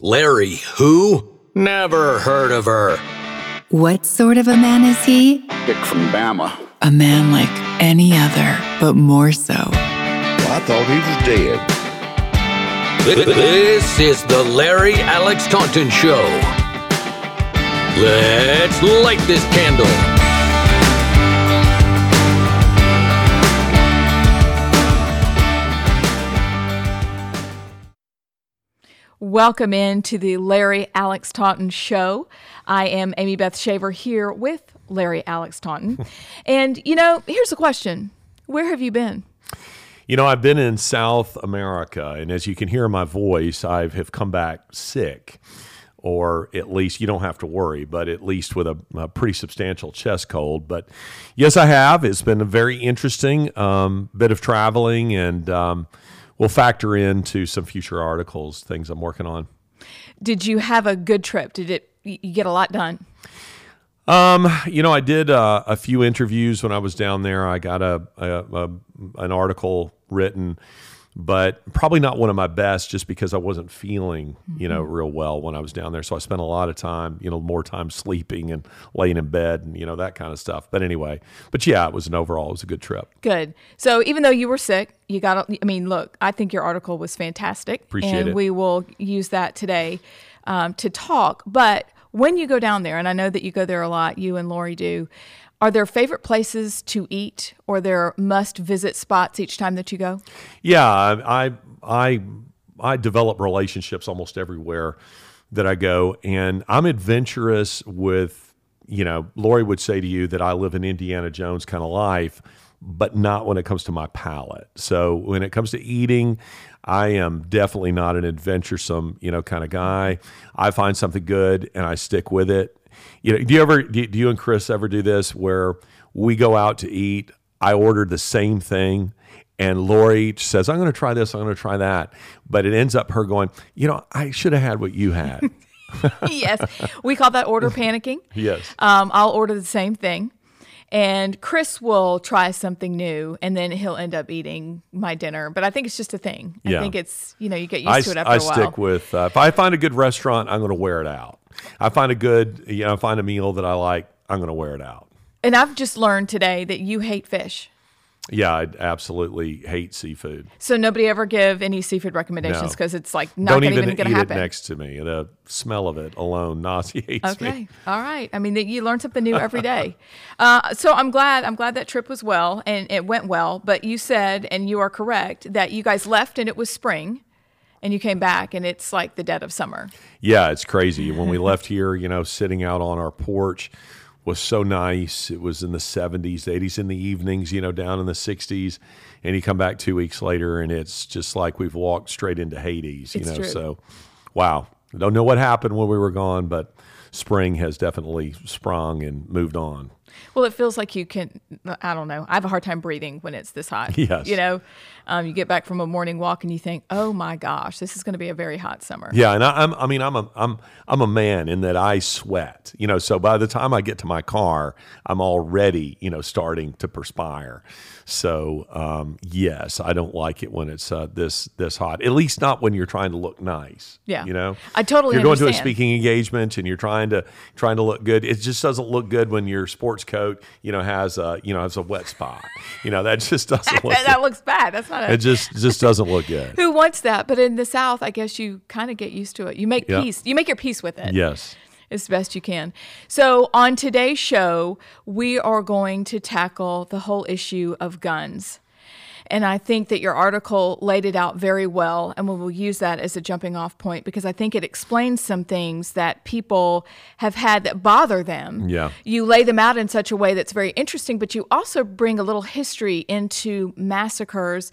Larry who? Never heard of her. What sort of a man is he? Dick from Bama. A man like any other, but more so. I thought he was dead. This is the Larry Alex Taunton Show. Let's light this candle. Welcome in to the Larry Alex Taunton Show. I am Amy Beth Shaver here with Larry Alex Taunton. And, here's the question. Where have you been? I've been in South America, and as you can hear in my voice, I have come back sick, or at least you don't have to worry, but at least with a pretty substantial chest cold. But yes, I have. It's been a very interesting bit of traveling, and we'll factor into some future articles, things I'm working on. Did you have a good trip? You get a lot done? I did a few interviews when I was down there. I got an article written, but probably not one of my best, just because I wasn't feeling, real well when I was down there. So I spent a lot of time, more time sleeping and laying in bed and, that kind of stuff. But anyway, it was a good trip. Good. So even though you were sick, I think your article was fantastic. Appreciate it. And we will use that today to talk. But when you go down there, and I know that you go there a lot, you and Lori do, are there favorite places to eat, or there must-visit spots each time that you go? Yeah, I develop relationships almost everywhere that I go, and I'm adventurous with, Lori would say to you that I live an Indiana Jones kind of life, but not when it comes to my palate. So when it comes to eating, I am definitely not an adventuresome, kind of guy. I find something good and I stick with it. Do you and Chris ever do this where we go out to eat, I order the same thing, and Lori says, I'm going to try this, I'm going to try that. But it ends up her going, I should have had what you had. Yes. We call that order panicking. Yes. I'll order the same thing. And Chris will try something new, and then he'll end up eating my dinner. But I think it's just a thing. I think it's, you get used to it after a while. I stick with, if I find a good restaurant, I'm going to wear it out. I find a meal that I like, I'm going to wear it out. And I've just learned today that you hate fish. Yeah, I absolutely hate seafood. So nobody ever give any seafood recommendations because it's like not even going to happen. Don't even eat it next to me. The smell of it alone nauseates me. Okay, all right. You learn something new every day. So I'm glad that trip was well and it went well. But you said, and you are correct, that you guys left and it was spring, and you came back and it's like the dead of summer. Yeah, it's crazy. When we left here, sitting out on our porch was so nice. It was in the 70s, 80s in the evenings, down in the 60s. And you come back 2 weeks later and it's just like we've walked straight into Hades, True. So wow. I don't know what happened when we were gone, but spring has definitely sprung and moved on. Well, it feels like I don't know. I have a hard time breathing when it's this hot. Yes. You get back from a morning walk and you think, oh my gosh, this is going to be a very hot summer. Yeah. And I'm a man in that I sweat, so by the time I get to my car, I'm already, starting to perspire. So, yes, I don't like it when it's this hot, at least not when you're trying to look nice. Yeah. I totally understand. You're going to a speaking engagement and you're trying to look good. It just doesn't look good when your sports coat, has a wet spot. That just doesn't look good. That looks bad. That's not it. It just doesn't look good. Who wants that? But in the South, I guess you kind of get used to it. You make peace. You make your peace with it. Yes. As best you can. So on today's show, we are going to tackle the whole issue of guns. And I think that your article laid it out very well, and we will use that as a jumping off point because I think it explains some things that people have had that bother them. Yeah. You lay them out in such a way that's very interesting, but you also bring a little history into massacres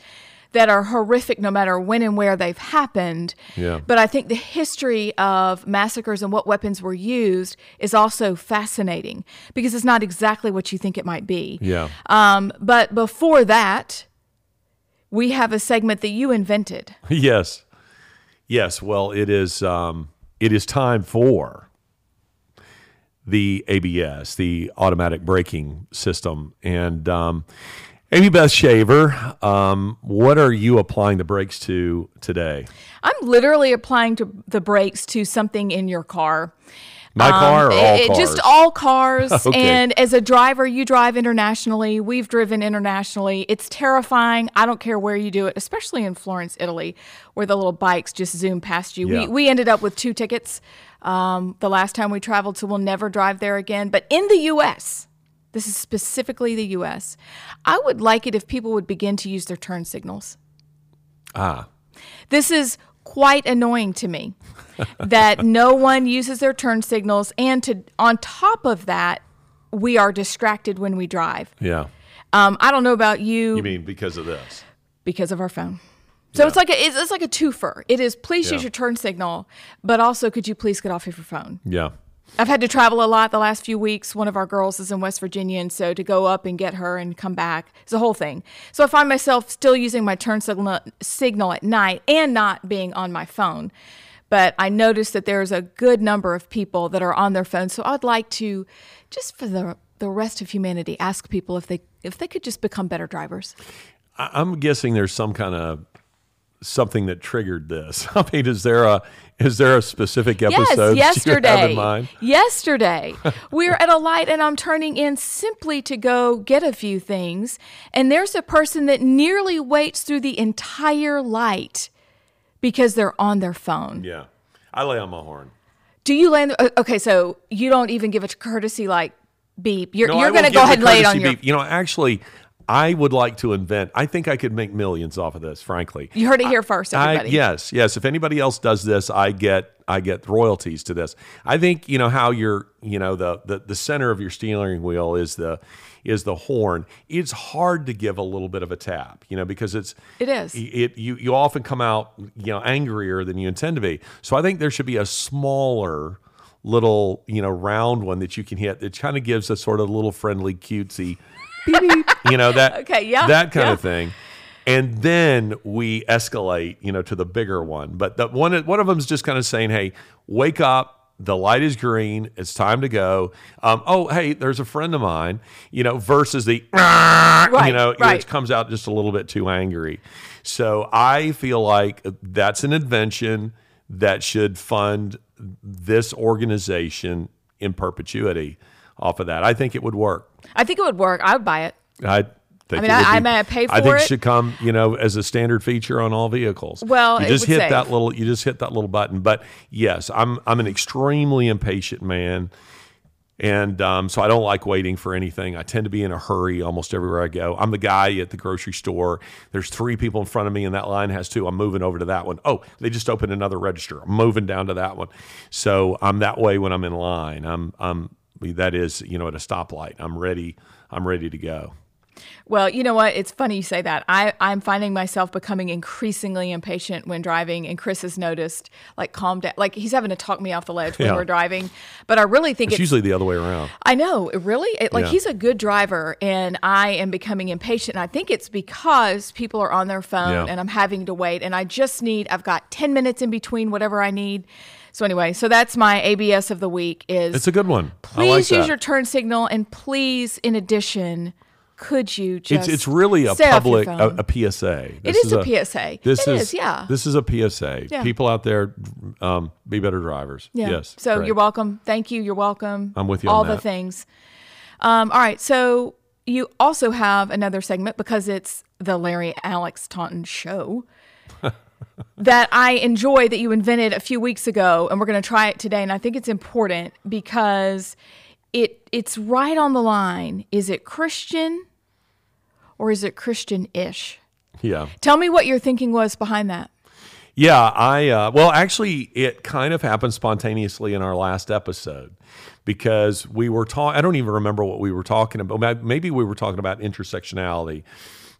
that are horrific no matter when and where they've happened. Yeah. But I think the history of massacres and what weapons were used is also fascinating because it's not exactly what you think it might be. Yeah. But before that, we have a segment that you invented. Yes. Yes, well, it is time for the ABS, the automatic braking system. And Amy Beth Shaver, what are you applying the brakes to today? I'm literally applying the brakes to something in your car. My car or all cars? Just all cars. Okay. And as a driver, you drive internationally. We've driven internationally. It's terrifying. I don't care where you do it, especially in Florence, Italy, where the little bikes just zoom past you. Yeah. We ended up with 2 tickets the last time we traveled, so we'll never drive there again. But in the U.S., this is specifically the U.S., I would like it if people would begin to use their turn signals. Ah. This is quite annoying to me that no one uses their turn signals, and on top of that, we are distracted when we drive. Yeah. I don't know about you. You mean because of this? Because of our phone. So yeah. It's like a twofer. It is, please use your turn signal, but also could you please get off of your phone? Yeah. I've had to travel a lot the last few weeks. One of our girls is in West Virginia, and so to go up and get her and come back is a whole thing. So I find myself still using my turn signal at night and not being on my phone. But I noticed that there's a good number of people that are on their phone. So I'd like to, just for the rest of humanity, ask people if they could just become better drivers. I'm guessing there's some kind of something that triggered this. I mean, is there a specific episode you have in mind? Yesterday, we're at a light and I'm turning in simply to go get a few things. And there's a person that nearly waits through the entire light because they're on their phone. Yeah. I lay on my horn. Do you lay on the, okay, so you don't even give a courtesy like beep. You're going to go ahead and lay it on your... You know, actually... I would like to invent. I think I could make millions off of this, frankly. You heard it here first, everybody. Yes. If anybody else does this, I get royalties to this. I think, you know, how you're, you know, the center of your steering wheel is the horn. It's hard to give a little bit of a tap, you know, because you often come out, you know, angrier than you intend to be. So I think there should be a smaller little, you know, round one that you can hit that kind of gives a sort of little friendly cutesy you know, that of thing. And then we escalate, you know, to the bigger one. But the one of them is just kind of saying, hey, wake up. The light is green. It's time to go. Oh, hey, there's a friend of mine, you know, versus the, it comes out just a little bit too angry. So I feel like that's an invention that should fund this organization in perpetuity off of that. I think it would work. I would buy it. I may pay for it. I think it should come, you know, as a standard feature on all vehicles. Well, you just hit that little button. But yes, I'm an extremely impatient man, and so I don't like waiting for anything. I tend to be in a hurry almost everywhere I go. I'm the guy at the grocery store. There's 3 people in front of me, and that line has 2. I'm moving over to that one. Oh, they just opened another register. I'm moving down to that one. So I'm that way when I'm in line. That is, you know, at a stoplight. I'm ready to go. Well, you know what? It's funny you say that. I'm finding myself becoming increasingly impatient when driving, and Chris has noticed, like, calm down. Like, he's having to talk me off the ledge when we're driving. But I really think it's usually the other way around. I know. He's a good driver, and I am becoming impatient. And I think it's because people are on their phone, and I'm having to wait. And I've got 10 minutes in between whatever I need. So anyway, so that's my ABS of the week is... It's a good one. Please use your turn signal, and please, in addition... Could you just? It's really a public a PSA. It is a PSA. This is a PSA. Yeah. People out there, be better drivers. Yeah. Yes. So great. You're welcome. Thank you. You're welcome. I'm with you. All on that. The things. All right. So you also have another segment because it's the Larry Alex Taunton Show that I enjoy that you invented a few weeks ago, and we're going to try it today. And I think it's important because it's right on the line. Is it Christian? Or is it Christian-ish? Yeah. Tell me what your thinking was behind that. Yeah, actually, it kind of happened spontaneously in our last episode because we were talking, I don't even remember what we were talking about. Maybe we were talking about intersectionality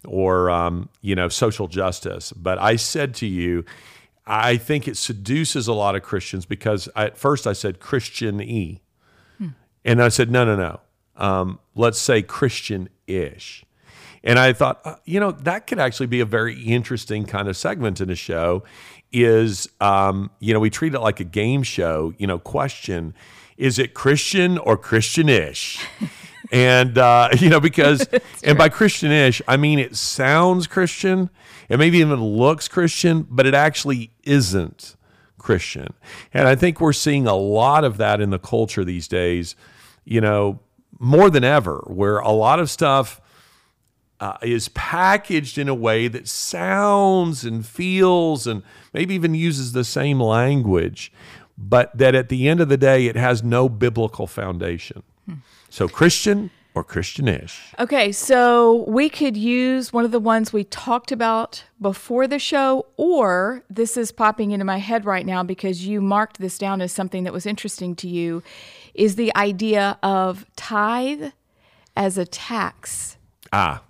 or, you know, social justice. But I said to you, I think it seduces a lot of Christians because at first I said Christian-y. And I said, no. Let's say Christian-ish. And I thought, you know, that could actually be a very interesting kind of segment in a show is, you know, we treat it like a game show, you know, question, is it Christian or Christian-ish? And, you know, because, and by Christian-ish, I mean it sounds Christian, it maybe even looks Christian, but it actually isn't Christian. And I think we're seeing a lot of that in the culture these days, you know, more than ever, where a lot of stuff is packaged in a way that sounds and feels and maybe even uses the same language, but that at the end of the day, it has no biblical foundation. So Christian or Christian-ish. Okay, so we could use one of the ones we talked about before the show, or this is popping into my head right now because you marked this down as something that was interesting to you, is the idea of tithe as a tax. Ah,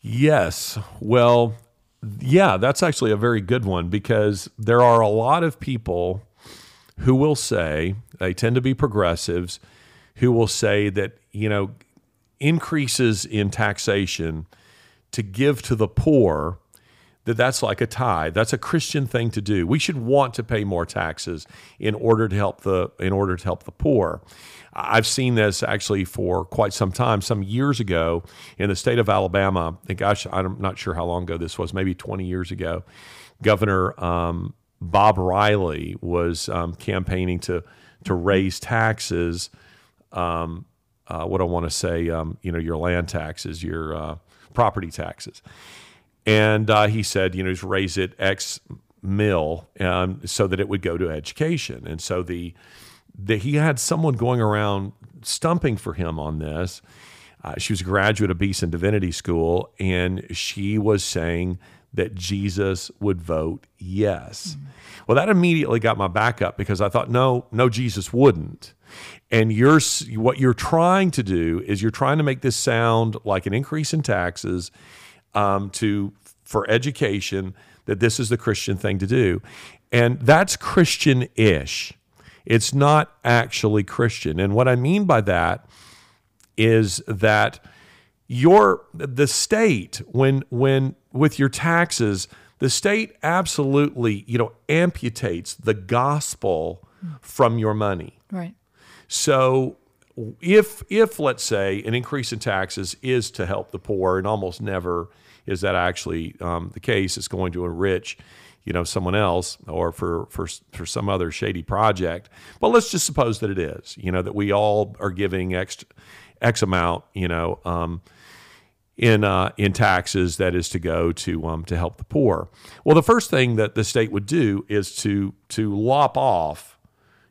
yes. Well, yeah, that's actually a very good one because there are a lot of people who will say, they tend to be progressives, who will say that, you know, increases in taxation to give to the poor, that that's like a tithe. That's a Christian thing to do. We should want to pay more taxes in order to help the poor. I've seen this actually for quite some time. Some years ago in the state of Alabama, and gosh, I'm not sure how long ago this was, maybe 20 years ago, Governor Bob Riley was campaigning to raise taxes. What I want to say, you know, your land taxes, your property taxes. And he said, you know, just raise it X mil so that it would go to education. And so he had someone going around stumping for him on this. She was a graduate of Beeson Divinity School, and she was saying that Jesus would vote yes. Mm-hmm. Well, that immediately got my back up because I thought, no, Jesus wouldn't. And what you're trying to do is you're trying to make this sound like an increase in taxes for education, that this is the Christian thing to do. And that's Christian-ish. It's not actually Christian. And what I mean by that is that the state, when with your taxes, the state absolutely, you know, amputates the gospel from your money. Right. So if let's say an increase in taxes is to help the poor, and almost never is that actually the case, it's going to enrich, you know, someone else or for some other shady project. But let's just suppose that it is, you know, that we all are giving X amount, you know, in taxes that is to go to help the poor. Well, the first thing that the state would do is to lop off,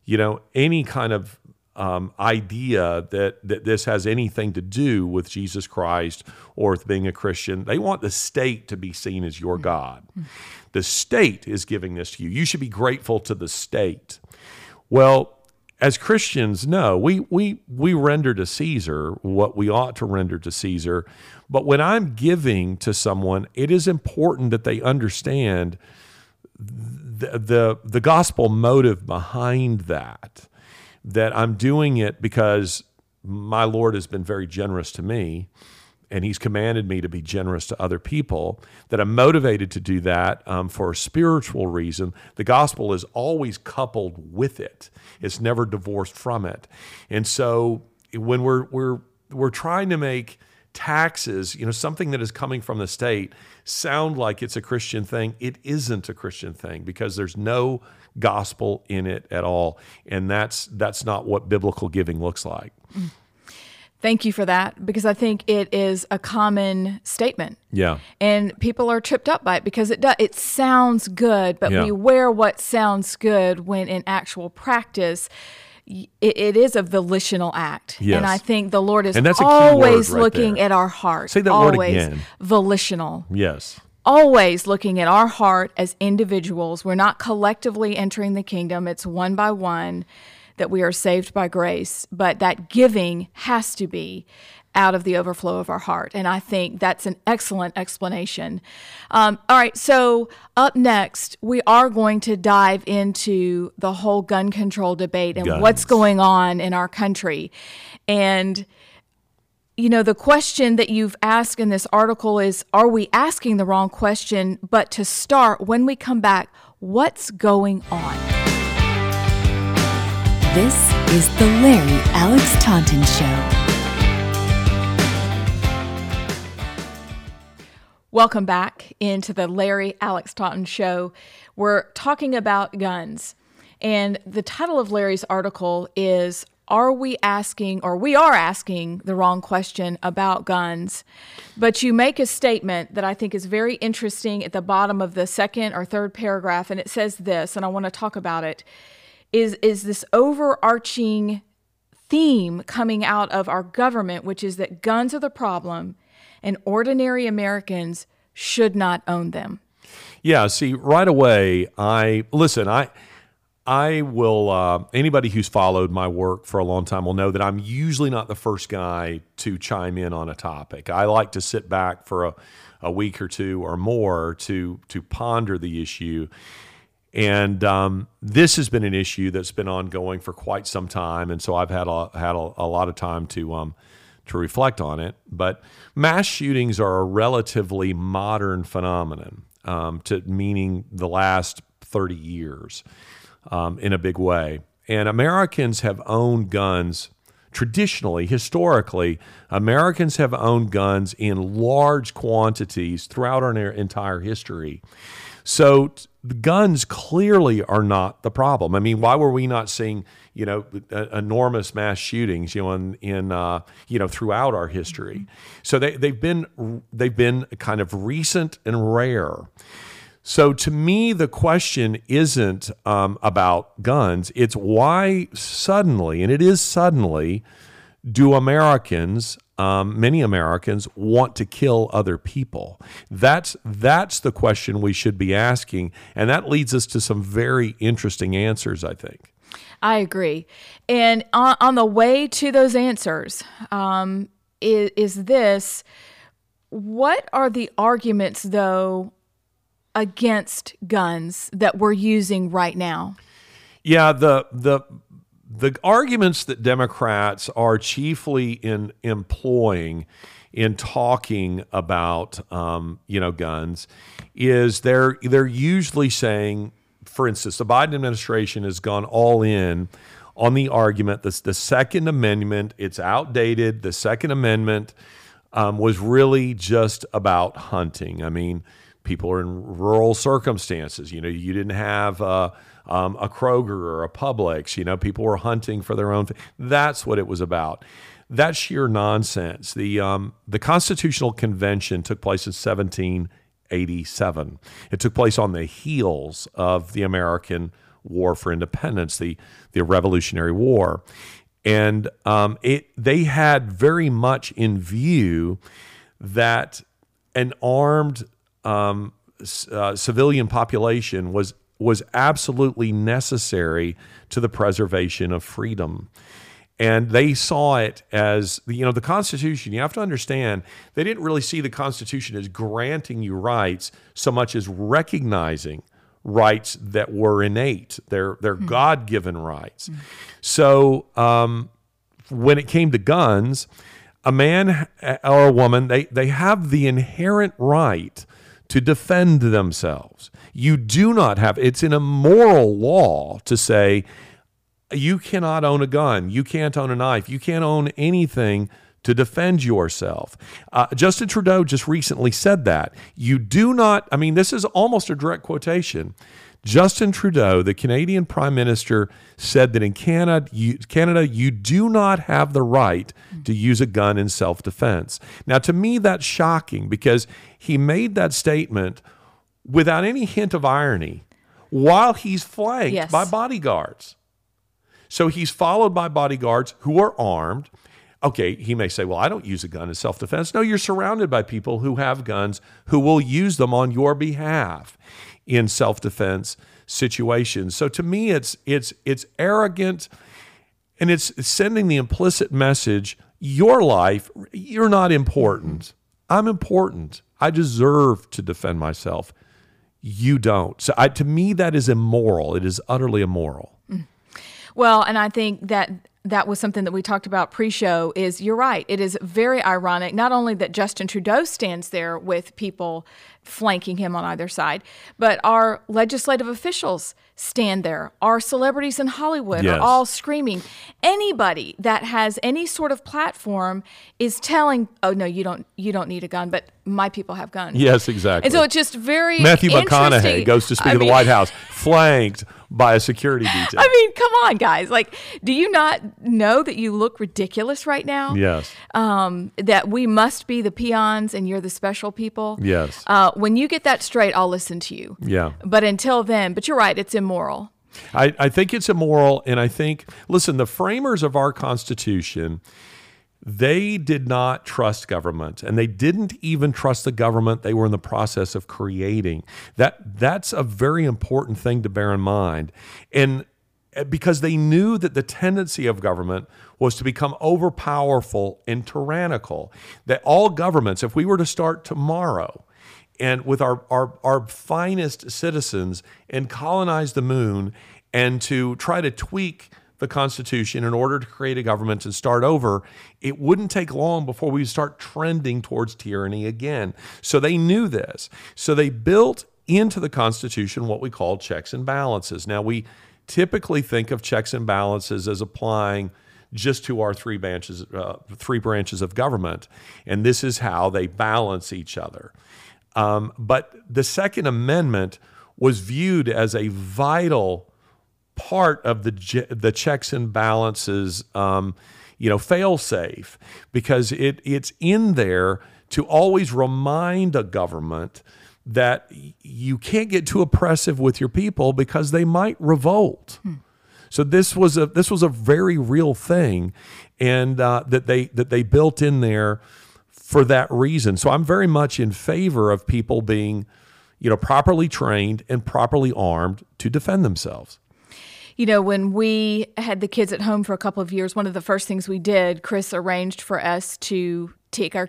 you know, any kind of idea that this has anything to do with Jesus Christ or with being a Christian. They want the state to be seen as your God. The state is giving this to you. You should be grateful to the state. Well, as Christians, no, we render to Caesar what we ought to render to Caesar. But when I'm giving to someone, it is important that they understand the gospel motive behind that, that I'm doing it because my Lord has been very generous to me, and he's commanded me to be generous to other people, that I'm motivated to do that for a spiritual reason. The gospel is always coupled with it. It's never divorced from it. And so when we're trying to make taxes, you know, something that is coming from the state sound like it's a Christian thing, it isn't a Christian thing because there's no gospel in it at all. And that's not what biblical giving looks like. Thank you for that, because I think it is a common statement. Yeah. And people are tripped up by it because it sounds good, but beware what sounds good when in actual practice it is a volitional act. Yes. And I think the Lord is always looking at our heart. Say that word again. Volitional. Yes. Always looking at our heart as individuals. We're not collectively entering the kingdom. It's one by one that we are saved by grace, but that giving has to be out of the overflow of our heart. And I think that's an excellent explanation. All right, so up next, we are going to dive into the whole gun control debate and what's going on in our country. And, you know, the question that you've asked in this article is, are we asking the wrong question? But to start, when we come back, what's going on? This is the Larry Alex Taunton Show. Welcome back into the Larry Alex Taunton Show. We're talking about guns. And the title of Larry's article is, Are We Asking, or We Are Asking the Wrong Question About Guns? But you make a statement that I think is very interesting at the bottom of the second or third paragraph, and it says this, and I want to talk about it, is this overarching theme coming out of our government, which is that guns are the problem, and ordinary Americans should not own them. Yeah, see, right away, I will, anybody who's followed my work for a long time will know that I'm usually not the first guy to chime in on a topic. I like to sit back for a week or two or more to ponder the issue. And this has been an issue that's been ongoing for quite some time. And so I've had a lot of time to reflect on it. But mass shootings are a relatively modern phenomenon, meaning the last 30 years. In a big way. And Americans have owned guns traditionally, historically, Americans have owned guns in large quantities throughout our entire history. So guns clearly are not the problem. I mean, why were we not seeing, enormous mass shootings, in throughout our history? So they've been kind of recent and rare. So to me, the question isn't about guns. It's why suddenly, and it is suddenly, do Americans, many Americans, want to kill other people? That's the question we should be asking, and that leads us to some very interesting answers, I think. I agree. And on the way to those answers is this, what are the arguments, though, against guns that we're using right now? Yeah, the arguments that Democrats are chiefly employing in talking about guns is they're usually saying, for instance, the Biden administration has gone all in on the argument that the Second Amendment, it's outdated. The Second Amendment was really just about hunting. I mean, people are in rural circumstances. You didn't have a Kroger or a Publix. People were hunting for their own thing. That's what it was about. That's sheer nonsense. The Constitutional Convention took place in 1787. It took place on the heels of the American War for Independence, the Revolutionary War. And they had very much in view that an armed civilian population was absolutely necessary to the preservation of freedom. And they saw it as, the Constitution, you have to understand, they didn't really see the Constitution as granting you rights so much as recognizing rights that were innate, they're God-given rights. Mm-hmm. So when it came to guns, a man or a woman, they have the inherent right to defend themselves. You do not have, it's an immoral law to say, you cannot own a gun, you can't own a knife, you can't own anything to defend yourself. Justin Trudeau just recently said that. You do not, I mean, this is almost a direct quotation. Justin Trudeau, the Canadian Prime Minister, said that in Canada, you do not have the right to use a gun in self-defense. Now, to me, that's shocking because he made that statement without any hint of irony while he's flanked by bodyguards. So he's followed by bodyguards who are armed. Okay, he may say, well, I don't use a gun in self-defense. No, you're surrounded by people who have guns who will use them on your behalf in self-defense situations. So to me, it's arrogant, and it's sending the implicit message, your life, you're not important. I'm important. I deserve to defend myself. You don't. So to me, that is immoral. It is utterly immoral. Well, and I think that that was something that we talked about pre-show, is you're right. It is very ironic, not only that Justin Trudeau stands there with people flanking him on either side, but our legislative officials stand there. Our celebrities in Hollywood yes. are all screaming. Anybody that has any sort of platform is telling, oh, no, you don't need a gun, but my people have guns. Yes, exactly. And so it's just very Matthew McConaughey goes to speak at the White House, flanked by a security detail. I mean, come on, guys. Like, do you not know that you look ridiculous right now? Yes. That we must be the peons and you're the special people? Yes. When you get that straight, I'll listen to you. Yeah. But until then, but you're right, it's immoral. I think it's immoral, and I think, listen, the framers of our Constitution, they did not trust government, and they didn't even trust the government they were in the process of creating. That's a very important thing to bear in mind. And because they knew that the tendency of government was to become overpowerful and tyrannical, that all governments, if we were to start tomorrow and with our finest citizens and colonize the moon and to try to tweak the Constitution in order to create a government and start over, it wouldn't take long before we start trending towards tyranny again. So they knew this. So they built into the Constitution what we call checks and balances. Now, we typically think of checks and balances as applying just to our three branches of government, and this is how they balance each other. But the Second Amendment was viewed as a vital part of the checks and balances, fail-safe, because it's in there to always remind a government that you can't get too oppressive with your people because they might revolt. Hmm. So this was a very real thing, and that they built in there for that reason. So I'm very much in favor of people being, properly trained and properly armed to defend themselves. When we had the kids at home for a couple of years, one of the first things we did, Chris arranged for us to take our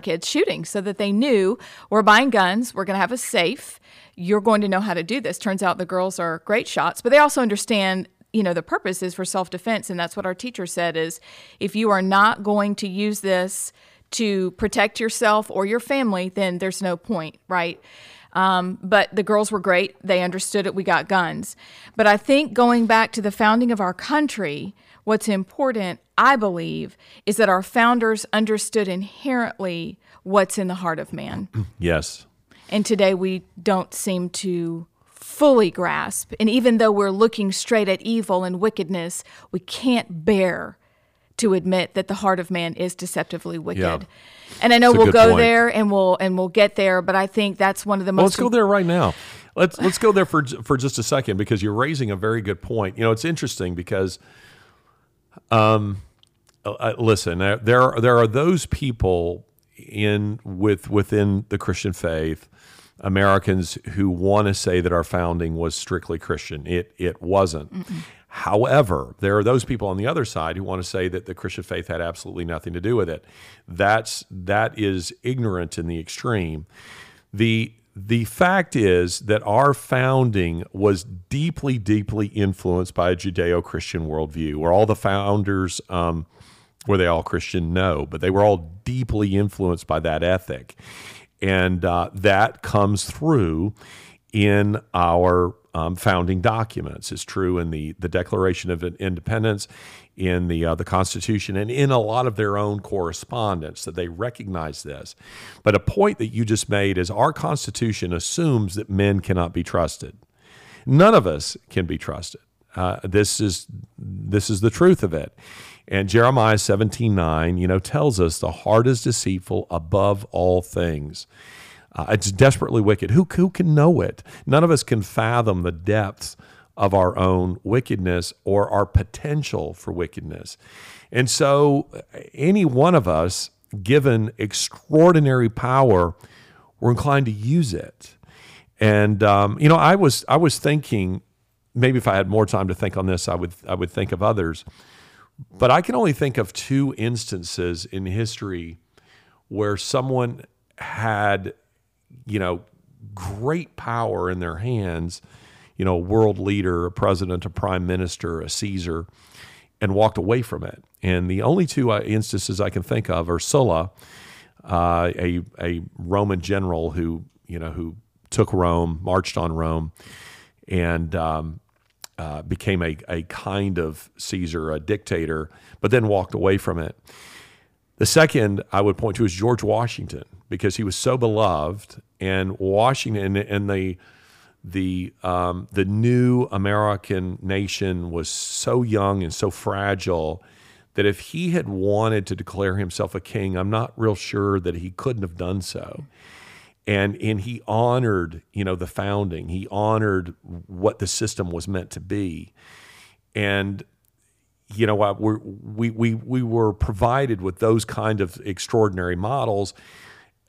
kids shooting so that they knew we're buying guns, we're going to have a safe, you're going to know how to do this. Turns out the girls are great shots, but they also understand the purpose is for self-defense, and that's what our teacher said is, if you are not going to use this to protect yourself or your family, then there's no point, right? But the girls were great. They understood it. We got guns. But I think going back to the founding of our country, what's important, I believe, is that our founders understood inherently what's in the heart of man. Yes. And today we don't seem to fully grasp. And even though we're looking straight at evil and wickedness, we can't bear to admit that the heart of man is deceptively wicked. Yeah. And I know we'll go there and we'll get there, but I think that's one of the most... Well, let's go there right now. Let's go there for just a second, because you're raising a very good point. It's interesting because, listen, there are those people within the Christian faith, Americans, who want to say that our founding was strictly Christian. It wasn't. Mm-mm. However, there are those people on the other side who want to say that the Christian faith had absolutely nothing to do with it. That is ignorant in the extreme. The fact is that our founding was deeply, deeply influenced by a Judeo-Christian worldview, where all the founders, were they all Christian? No, but they were all deeply influenced by that ethic. And that comes through in our founding documents. It's true in the Declaration of Independence, in the Constitution, and in a lot of their own correspondence that they recognize this. But a point that you just made is our Constitution assumes that men cannot be trusted. None of us can be trusted. This is the truth of it. And Jeremiah 17:9, tells us the heart is deceitful above all things. It's desperately wicked. Who can know it? None of us can fathom the depths of our own wickedness or our potential for wickedness. And so any one of us, given extraordinary power, we're inclined to use it. And I was thinking, maybe if I had more time to think on this, I would think of others. But I can only think of two instances in history where someone had, great power in their hands, a world leader, a president, a prime minister, a Caesar, and walked away from it. And the only two instances I can think of are Sulla, a Roman general who took Rome, marched on Rome, and became a kind of Caesar, a dictator, but then walked away from it. The second I would point to is George Washington, because he was so beloved, and Washington and the new American nation was so young and so fragile that if he had wanted to declare himself a king, I'm not real sure that he couldn't have done so. And he honored, the founding. He honored what the system was meant to be, and we were provided with those kind of extraordinary models,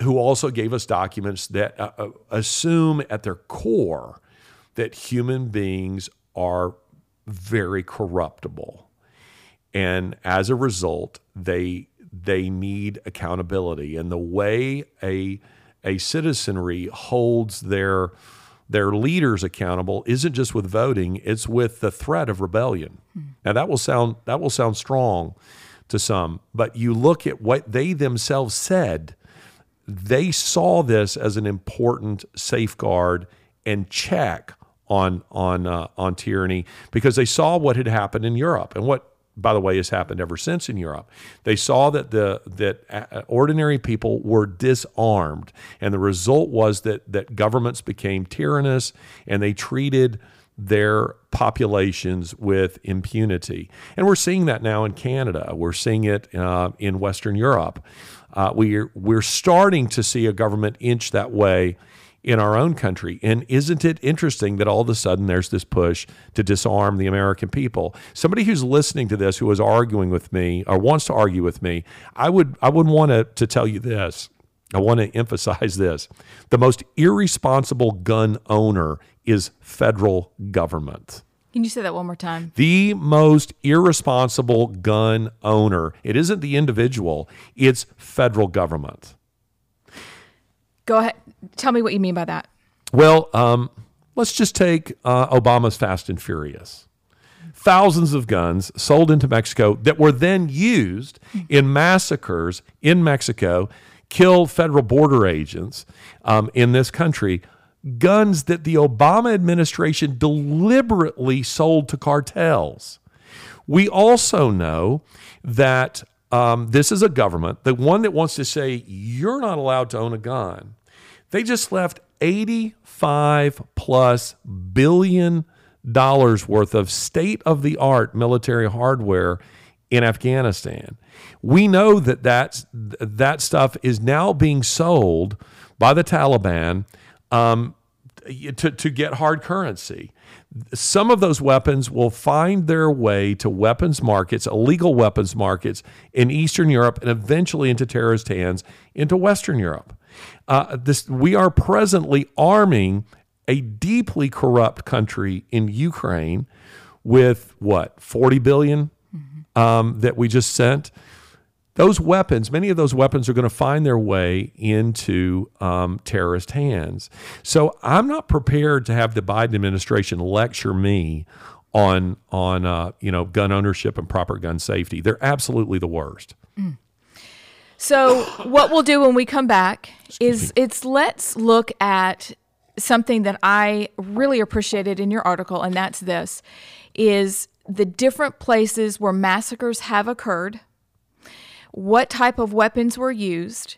who also gave us documents that assume at their core that human beings are very corruptible, and as a result, they need accountability. And the way a citizenry holds their leaders accountable isn't just with voting, it's with the threat of rebellion. Now that will sound strong to some, but you look at what they themselves said, they saw this as an important safeguard and check on tyranny, because they saw what had happened in Europe, and what, by the way, has happened ever since in Europe. They saw that that ordinary people were disarmed, and the result was that governments became tyrannous, and they treated their populations with impunity. And we're seeing that now in Canada. We're seeing it in Western Europe. We're starting to see a government inch that way in our own country. And isn't it interesting that all of a sudden there's this push to disarm the American people? Somebody who's listening to this, who is arguing with me or wants to argue with me, I would want to tell you this. I want to emphasize this. The most irresponsible gun owner is federal government. Can you say that one more time? The most irresponsible gun owner. It isn't the individual. It's federal government. Go ahead. Tell me what you mean by that. Well, let's just take Obama's Fast and Furious. Thousands of guns sold into Mexico that were then used in massacres in Mexico, kill federal border agents in this country. Guns that the Obama administration deliberately sold to cartels. We also know that this is a government, the one that wants to say, you're not allowed to own a gun. They just left $85+ billion worth of state-of-the-art military hardware in Afghanistan. We know that that stuff is now being sold by the Taliban to get hard currency. Some of those weapons will find their way to weapons markets, illegal weapons markets in Eastern Europe, and eventually into terrorist hands into Western Europe. We are presently arming a deeply corrupt country in Ukraine with what, $40 billion that we just sent? Those weapons, many of those weapons are going to find their way into terrorist hands. So I'm not prepared to have the Biden administration lecture me on gun ownership and proper gun safety. They're absolutely the worst. Mm. So what we'll do when we come back let's look at something that I really appreciated in your article, and that's this, is the different places where massacres have occurred, what type of weapons were used,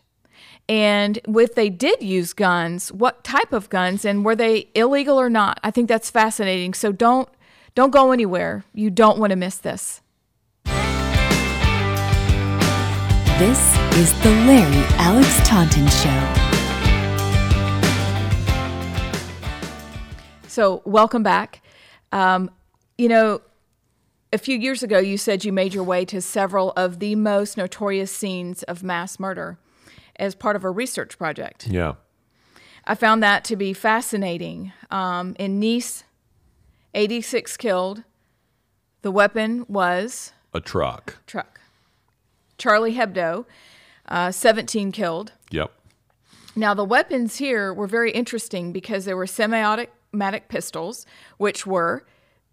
and if they did use guns, what type of guns, and were they illegal or not. I think that's fascinating. So don't go anywhere. You don't want to miss this. This is the Larry Alex Taunton Show. So welcome back. A few years ago, you said you made your way to several of the most notorious scenes of mass murder as part of a research project. Yeah. I found that to be fascinating. In Nice, 86 killed. The weapon was? A truck. Charlie Hebdo, 17 killed. Yep. Now, the weapons here were very interesting because there were semi-automatic pistols, which were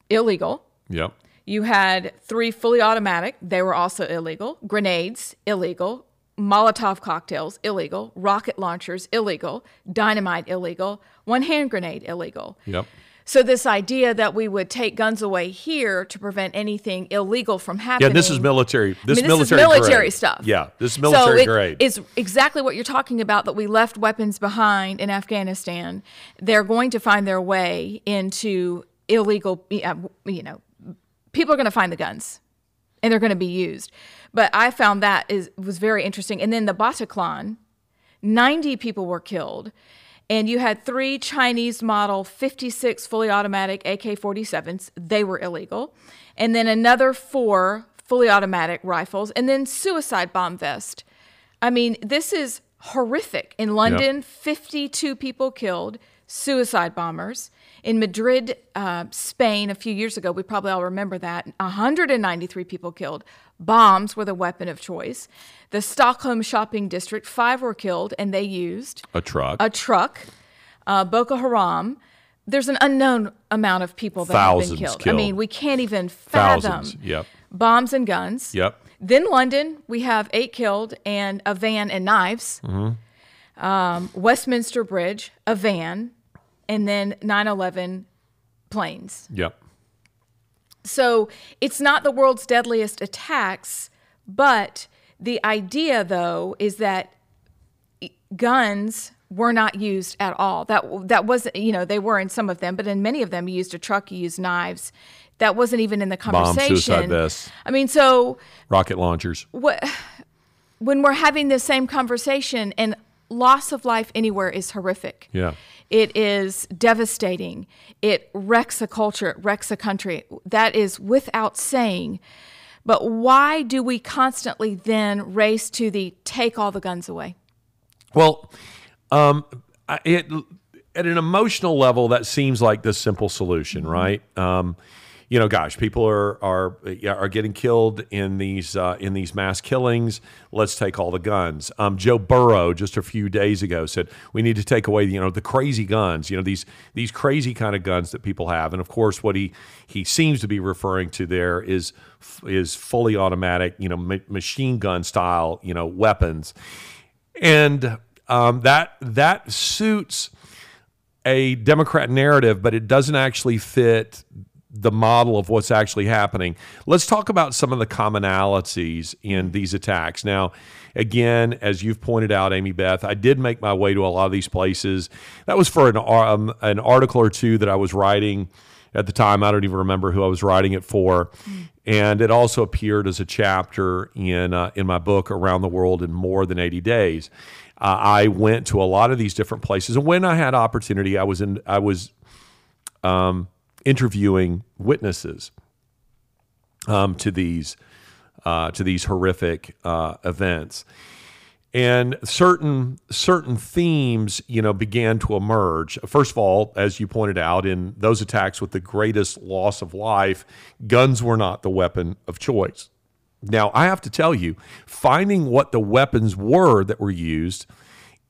illegal. Yep. You had 3 fully automatic, they were also illegal, grenades, illegal, Molotov cocktails, illegal, rocket launchers, illegal, dynamite, illegal, one-hand grenade, illegal. Yep. So this idea that we would take guns away here to prevent anything illegal from happening. Yeah, this is military. This is military grade stuff. Yeah, this is military grade. It's exactly what you're talking about, that we left weapons behind in Afghanistan. They're going to find their way into illegal, you know, people are going to find the guns and they're going to be used. But I found that was very interesting. And then the Bataclan, 90 people were killed. And you had 3 Chinese model 56 fully automatic AK-47s. They were illegal. And then another 4 fully automatic rifles. And then suicide bomb vest. I mean, this is horrific. In London, 52 people killed, suicide bombers. In Madrid, Spain, a few years ago, we probably all remember that, 193 people killed. Bombs were the weapon of choice. The Stockholm shopping district, 5 were killed, and they used a truck. Boko Haram. There's an unknown amount of people that have been killed. I mean, we can't even fathom. Yep. Bombs and guns. Yep. Then London, we have 8 killed and a van and knives. Mm-hmm. Westminster Bridge, a van, and then 9/11 planes. Yep. So it's not the world's deadliest attacks, but the idea, though, is that guns were not used at all. That wasn't, you know, they were in some of them, but in many of them, you used a truck, you used knives. That wasn't even in the conversation. Bombs, suicide vests. I mean, so... rocket launchers. When we're having the same conversation, and loss of life anywhere is horrific. Yeah. It is devastating. It wrecks a culture. It wrecks a country. That is without saying. But why do we constantly then race to the take all the guns away? Well, at an emotional level, that seems like the simple solution, mm-hmm. right? You know, gosh, people are getting killed in these mass killings. Let's take all the guns. Joe Burrow just a few days ago said we need to take away the crazy guns. You know, these crazy kind of guns that people have. And of course, what he seems to be referring to there is fully automatic, machine gun style, weapons, and that suits a Democrat narrative, but it doesn't actually fit the model of what's actually happening. Let's talk about some of the commonalities in these attacks. Now, again, as you've pointed out, Amy Beth, I did make my way to a lot of these places. That was for an article or two that I was writing at the time. I don't even remember who I was writing it for. And it also appeared as a chapter in my book, Around the World in More Than 80 Days. I went to a lot of these different places. And when I had opportunity, I was interviewing witnesses to these horrific events, and certain themes began to emerge. First of all, as you pointed out, in those attacks with the greatest loss of life, guns were not the weapon of choice. Now, I have to tell you, finding what the weapons were that were used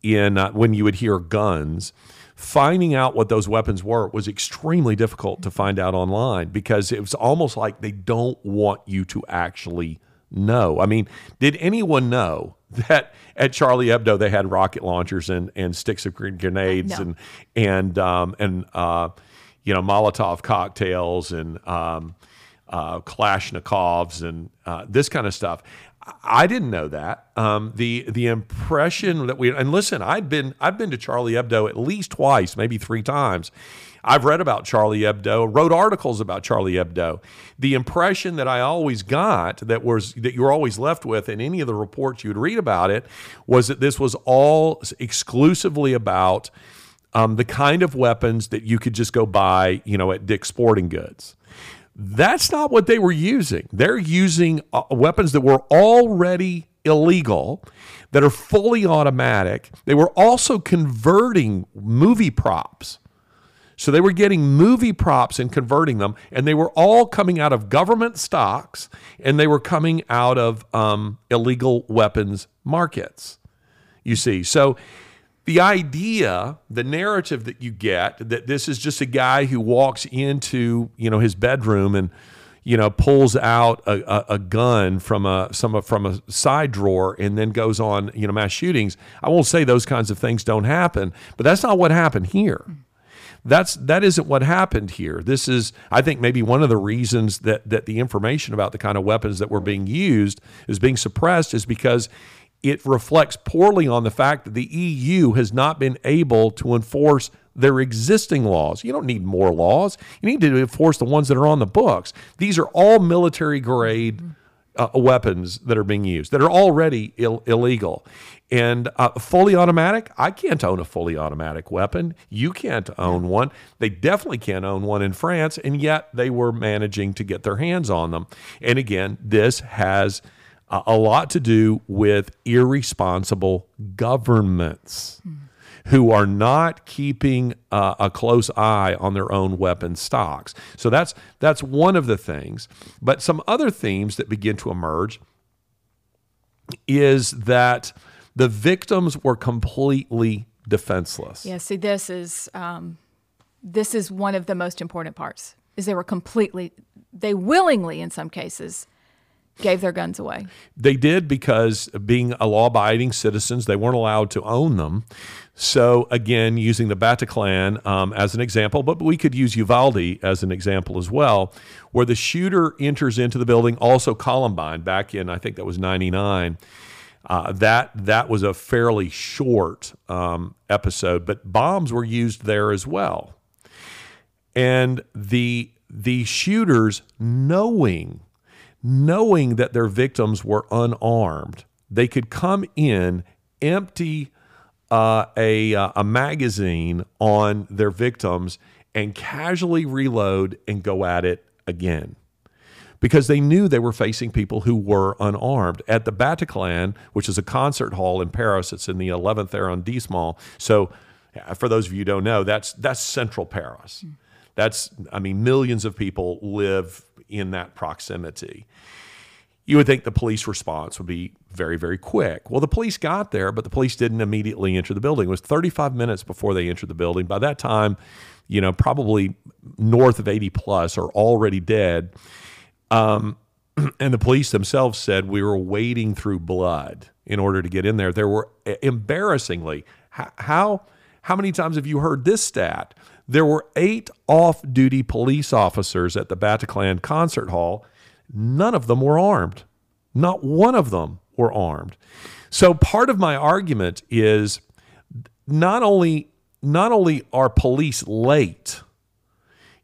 in when you would hear guns. Finding out what those weapons were was extremely difficult to find out online, because it was almost like they don't want you to actually know. I mean, did anyone know that at Charlie Hebdo they had rocket launchers and sticks of green grenades and Molotov cocktails and Kalashnikovs and this kind of stuff? I didn't know that. The impression that I've been to Charlie Hebdo at least twice, maybe 3 times. I've read about Charlie Hebdo, wrote articles about Charlie Hebdo. The impression that I always got that you were always left with in any of the reports you would read about it was that this was all exclusively about the kind of weapons that you could just go buy, at Dick's Sporting Goods. That's not what they were using. They're using weapons that were already illegal, that are fully automatic. They were also converting movie props. So they were getting movie props and converting them, and they were all coming out of government stocks, and they were coming out of illegal weapons markets, you see. So the idea, the narrative that you get, that this is just a guy who walks into, his bedroom and, you know, pulls out a gun from a side drawer and then goes on, you know, mass shootings. I won't say those kinds of things don't happen, but that's not what happened here. That isn't what happened here. This is, I think, maybe one of the reasons that the information about the kind of weapons that were being used is being suppressed, is because it reflects poorly on the fact that the EU has not been able to enforce their existing laws. You don't need more laws. You need to enforce the ones that are on the books. These are all military-grade weapons that are being used, that are already illegal. And fully automatic, I can't own a fully automatic weapon. You can't own one. They definitely can't own one in France, and yet they were managing to get their hands on them. And again, this has a lot to do with irresponsible governments who are not keeping a close eye on their own weapon stocks. So that's one of the things. But some other themes that begin to emerge is that the victims were completely defenseless. Yeah, see, this is one of the most important parts, is they were they willingly, in some cases, gave their guns away. They did, because being a law-abiding citizens, they weren't allowed to own them. So again, using the Bataclan as an example, but we could use Uvalde as an example as well, where the shooter enters into the building, also Columbine back in, I think that was 99. That was a fairly short episode, but bombs were used there as well. And the shooters, knowing that their victims were unarmed, they could come in, empty a magazine on their victims, and casually reload and go at it again, because they knew they were facing people who were unarmed. At the Bataclan, which is a concert hall in Paris, it's in the 11th arrondissement. So for those of you who don't know, that's central Paris. Millions of people live in that proximity. You would think the police response would be very, very quick. Well, the police got there, but the police didn't immediately enter the building. It was 35 minutes before they entered the building. By that time, you know, probably north of 80 plus are already dead. And the police themselves said, we were wading through blood in order to get in there. There were, embarrassingly, how many times have you heard this stat? There were 8 off-duty police officers at the Bataclan concert hall. None of them were armed. Not one of them were armed. So part of my argument is not only are police late.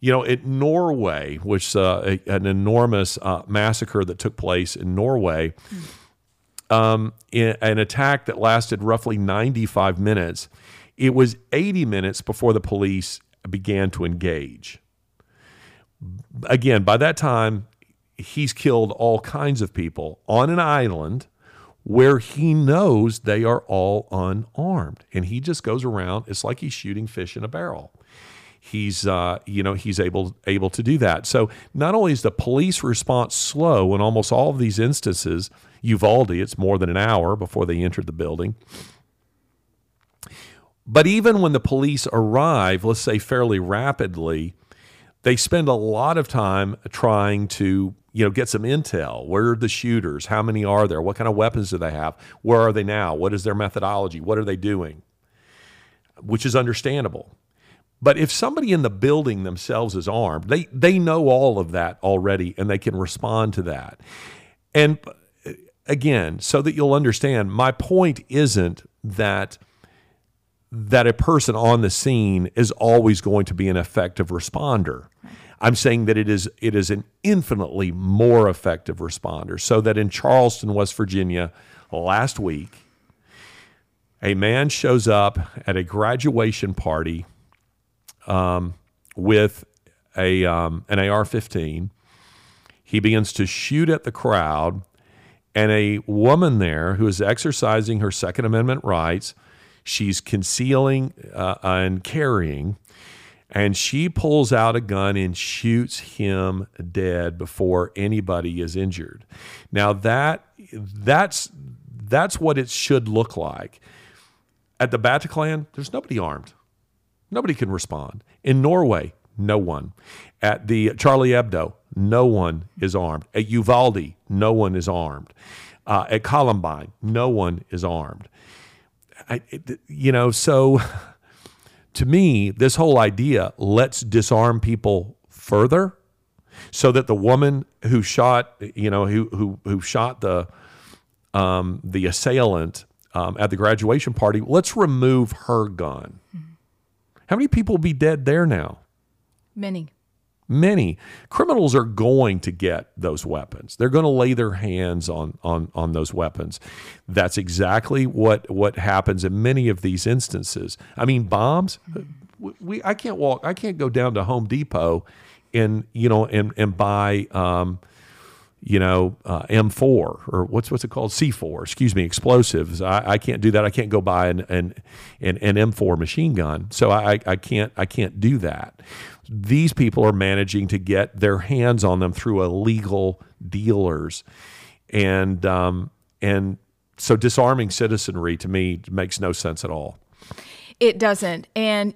You know, in Norway, which an enormous massacre that took place in Norway, an attack that lasted roughly 95 minutes, it was 80 minutes before the police began to engage. Again, by that time, he's killed all kinds of people on an island where he knows they are all unarmed. And he just goes around. It's like he's shooting fish in a barrel. He's able to do that. So not only is the police response slow in almost all of these instances, Uvalde, it's more than an hour before they entered the building. But even when the police arrive, let's say fairly rapidly, they spend a lot of time trying to, you know, get some intel. Where are the shooters? How many are there? What kind of weapons do they have? Where are they now? What is their methodology? What are they doing? Which is understandable. But if somebody in the building themselves is armed, they know all of that already, and they can respond to that. And again, so that you'll understand, my point isn't that a person on the scene is always going to be an effective responder. I'm saying that it is an infinitely more effective responder. So that in Charleston, West Virginia, last week, a man shows up at a graduation party with an AR-15. He begins to shoot at the crowd, and a woman there who is exercising her Second Amendment rights, she's concealing and carrying, and she pulls out a gun and shoots him dead before anybody is injured. Now that's what it should look like. At the Bataclan, there's nobody armed. Nobody can respond. In Norway, no one. At the Charlie Hebdo, no one is armed. At Uvalde, no one is armed. At Columbine, no one is armed. So to me, this whole idea, let's disarm people further so that the woman who shot, who shot the assailant at the graduation party, let's remove her gun. Mm-hmm. How many people will be dead there now? Many. Many. Criminals are going to get those weapons. They're going to lay their hands on those weapons. That's exactly what happens in many of these instances. I mean, bombs. I can't walk. I can't go down to Home Depot and buy M4 or what's it called? C4. Excuse me, explosives. I can't do that. I can't go buy an M4 machine gun. So I can't do that. These people are managing to get their hands on them through illegal dealers, and so disarming citizenry to me makes no sense at all. It doesn't, and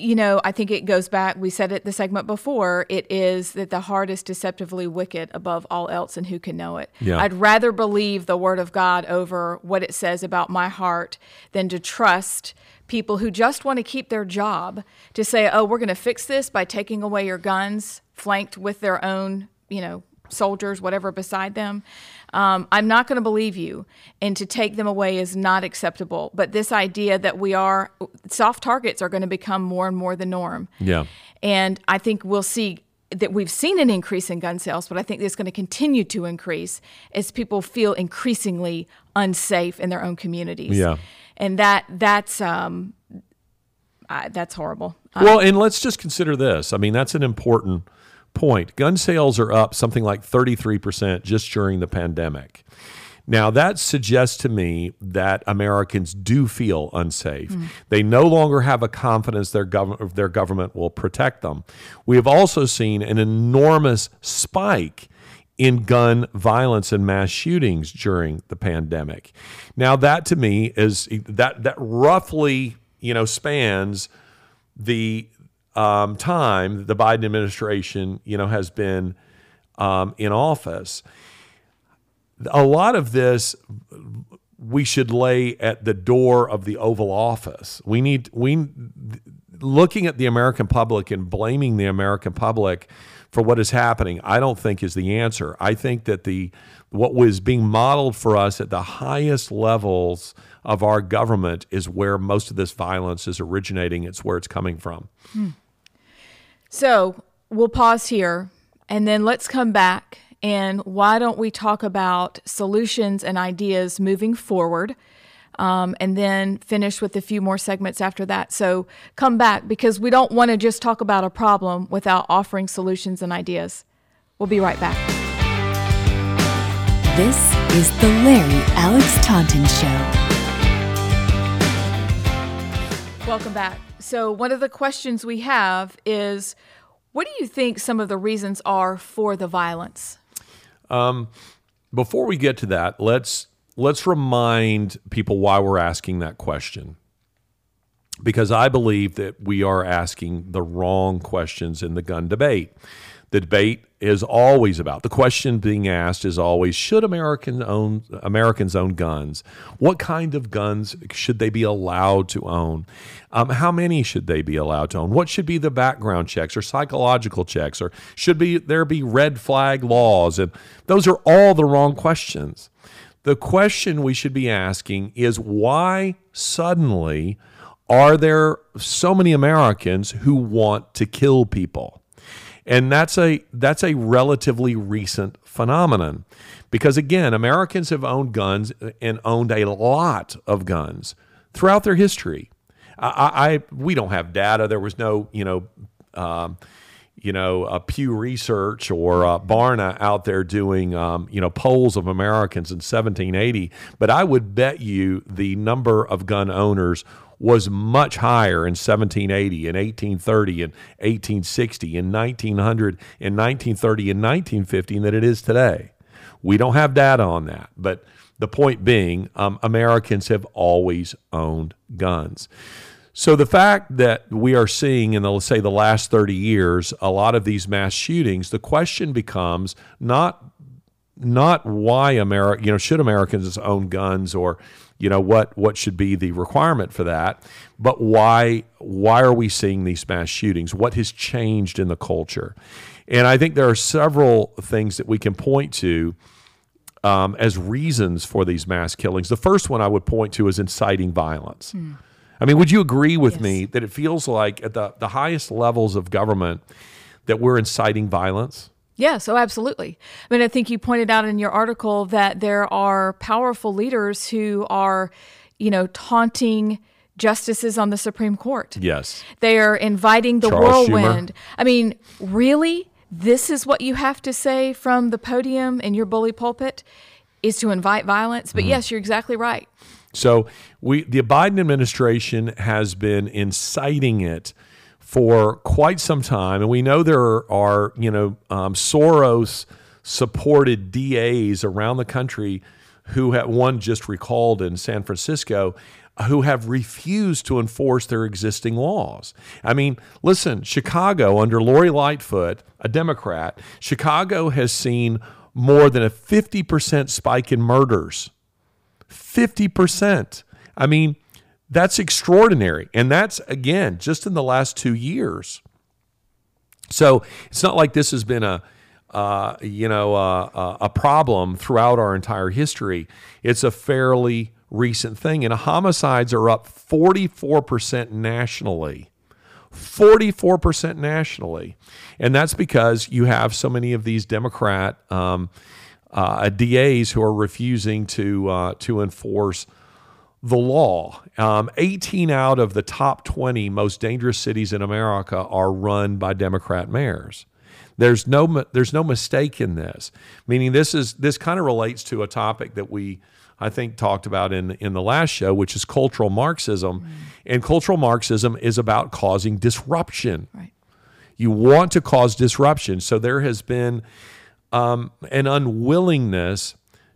I think it goes back. We said it the segment before. It is that the heart is deceptively wicked above all else, and who can know it? Yeah. I'd rather believe the word of God over what it says about my heart than to trust people who just want to keep their job to say, oh, we're going to fix this by taking away your guns, flanked with their own, soldiers, whatever, beside them. I'm not going to believe you, and to take them away is not acceptable. But this idea that soft targets are going to become more and more the norm. Yeah. And I think we'll see that we've seen an increase in gun sales, but I think it's going to continue to increase as people feel increasingly unsafe in their own communities. Yeah. And that's horrible. Well, and let's just consider this. I mean, that's an important point. Gun sales are up something like 33% just during the pandemic. Now, that suggests to me that Americans do feel unsafe. Mm. They no longer have a confidence their government will protect them. We have also seen an enormous spike in gun violence and mass shootings during the pandemic. Now, that to me is that roughly, spans the time the Biden administration, has been in office. A lot of this we should lay at the door of the Oval Office. Looking at the American public and blaming the American public for what is happening, I don't think is the answer. I think that what was being modeled for us at the highest levels of our government is where most of this violence is originating. It's where it's coming from. Hmm. So we'll pause here, and then let's come back. And why don't we talk about solutions and ideas moving forward? And then finish with a few more segments after that. So come back, because we don't want to just talk about a problem without offering solutions and ideas. We'll be right back. This is the Larry Alex Taunton Show. Welcome back. So one of the questions we have is, what do you think some of the reasons are for the violence? Before we get to that, let's remind people why we're asking that question, because I believe that we are asking the wrong questions in the gun debate. The debate is always about, the question being asked is always, should Americans own guns? What kind of guns should they be allowed to own? How many should they be allowed to own? What should be the background checks or psychological checks? Or should there be red flag laws? And those are all the wrong questions. The question we should be asking is, why suddenly are there so many Americans who want to kill people? And that's a relatively recent phenomenon, because again, Americans have owned guns and owned a lot of guns throughout their history. We don't have data. There was no Pew Research or Barna out there doing, polls of Americans in 1780. But I would bet you the number of gun owners was much higher in 1780, in 1830, in 1860, in 1900, in 1930, in 1950 than it is today. We don't have data on that. But the point being, Americans have always owned guns. So the fact that we are seeing in, let's say, the last 30 years, a lot of these mass shootings, the question becomes not why America, should Americans own guns, or what should be the requirement for that, but why are we seeing these mass shootings? What has changed in the culture? And I think there are several things that we can point to as reasons for these mass killings. The first one I would point to is inciting violence. Mm. I mean, would you agree with me that it feels like at the highest levels of government that we're inciting violence? Yeah, so absolutely. I mean, I think you pointed out in your article that there are powerful leaders who are, taunting justices on the Supreme Court. Yes. They are inviting the whirlwind. Charles Schumer. I mean, really? This is what you have to say from the podium in your bully pulpit, is to invite violence? But yes, you're exactly right. So the Biden administration has been inciting it for quite some time, and we know there are, Soros-supported DAs around the country who have, one just recalled in San Francisco, who have refused to enforce their existing laws. I mean, listen, Chicago, under Lori Lightfoot, a Democrat, Chicago has seen more than a 50% spike in murders. 50%. I mean, that's extraordinary. And that's, again, just in the last 2 years. So it's not like this has been a problem throughout our entire history. It's a fairly recent thing. And homicides are up 44% nationally. 44% nationally. And that's because you have so many of these Democrat DAs who are refusing to enforce the law. 18 out of the top 20 most dangerous cities in America are run by Democrat mayors. There's no mistake in this. Meaning this kind of relates to a topic that we, I think, talked about in the last show, which is cultural Marxism. Right. And cultural Marxism is about causing disruption. Right. You want to cause disruption. So there has been an unwillingness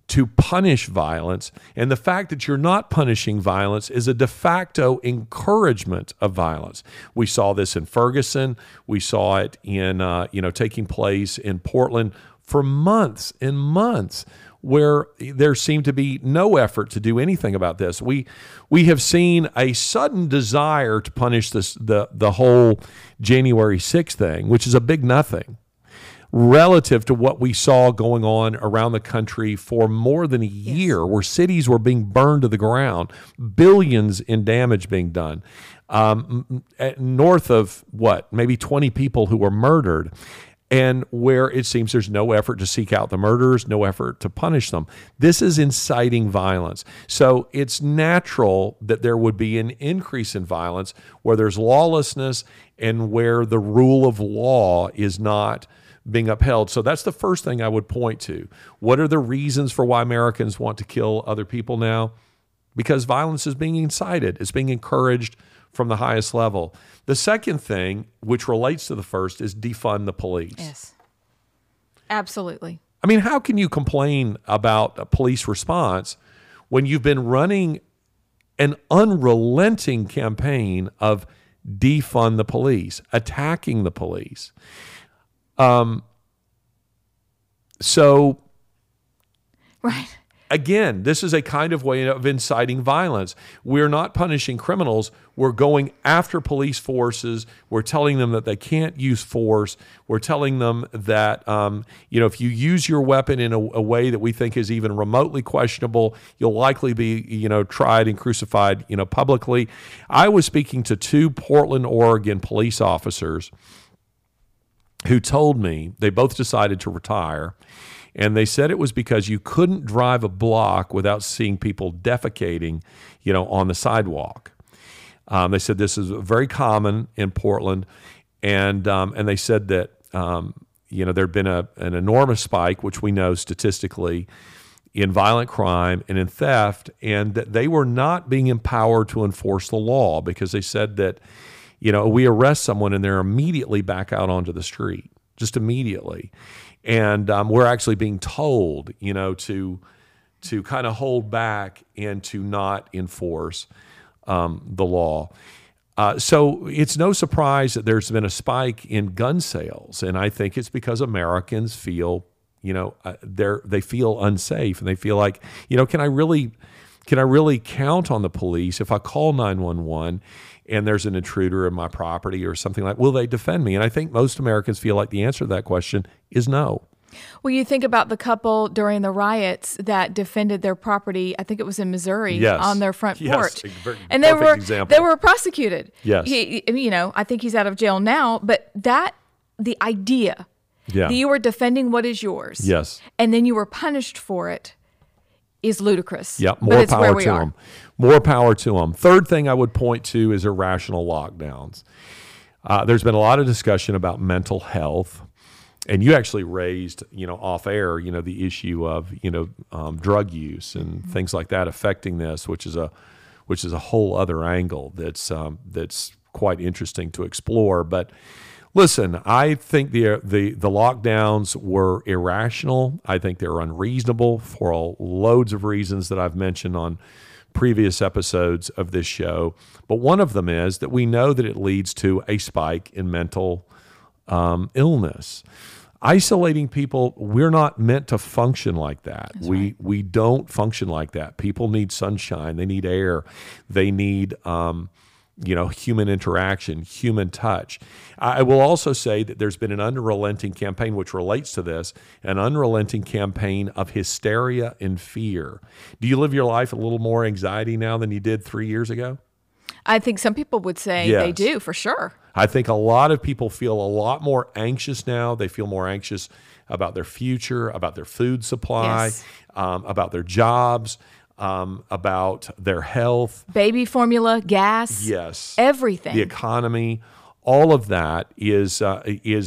to punish violence. And the fact that you're not punishing violence is a de facto encouragement of violence. We saw this in Ferguson. We saw it in, taking place in Portland for months and months, where there seemed to be no effort to do anything about this. We have seen a sudden desire to punish this, the whole January 6th thing, which is a big nothing relative to what we saw going on around the country for more than a year, where cities were being burned to the ground, billions in damage being done, north of maybe 20 people who were murdered, and where it seems there's no effort to seek out the murderers, no effort to punish them. This is inciting violence. So it's natural that there would be an increase in violence where there's lawlessness and where the rule of law is not being upheld. So that's the first thing I would point to. What are the reasons for why Americans want to kill other people now? Because violence is being incited. It's being encouraged from the highest level. The second thing, which relates to the first, is defund the police. Yes, absolutely. I mean, how can you complain about a police response when you've been running an unrelenting campaign of defund the police, attacking the police? Right. Again, this is a kind of way of inciting violence. We're not punishing criminals. We're going after police forces. We're telling them that they can't use force. We're telling them that, if you use your weapon in a way that we think is even remotely questionable, you'll likely be, tried and crucified, publicly. I was speaking to two Portland, Oregon police officers who told me they both decided to retire. And they said it was because you couldn't drive a block without seeing people defecating, on the sidewalk. They said this is very common in Portland, and they said that there'd been an enormous spike, which we know statistically, in violent crime and in theft, and that they were not being empowered to enforce the law, because they said that we arrest someone and they're immediately back out onto the street, just immediately. And we're actually being told, to kind of hold back and to not enforce the law. So it's no surprise that there's been a spike in gun sales, and I think it's because Americans feel, you know, they feel unsafe, and they feel like, you know, can I really count on the police if I call 911 and there's an intruder in my property or something like, will they defend me? And I think most Americans feel like the answer to that question is no. Well, you think about the couple during the riots that defended their property, I think it was in Missouri, yes, on their front porch. Yes, and they were prosecuted. Yes. You know, I think he's out of jail now, but the idea that you were defending what is yours, yes, and then you were punished for it, is ludicrous. Yeah, more power to them. More power to them. Third thing I would point to is irrational lockdowns. There's been a lot of discussion about mental health. And you actually raised, you know, off air, you know, the issue of, you know, drug use and things like that affecting this, which is a whole other angle that's quite interesting to explore. But listen, I think the lockdowns were irrational. I think they're unreasonable for loads of reasons that I've mentioned on previous episodes of this show. But one of them is that we know that it leads to a spike in mental illness. Isolating people, we're not meant to function like that. That's right. We don't function like that. People need sunshine. They need air. They need you know, human interaction, human touch. I will also say that there's been an unrelenting campaign, which relates to this, an unrelenting campaign of hysteria and fear. Do you live your life with a little more anxiety now than you did 3 years ago? I think some people would say yes. They do, for sure. I think a lot of people feel a lot more anxious now. They feel more anxious about their future, about their food supply, yes, about their jobs, about their health. Baby formula, gas. Yes. Everything. The economy. All of that is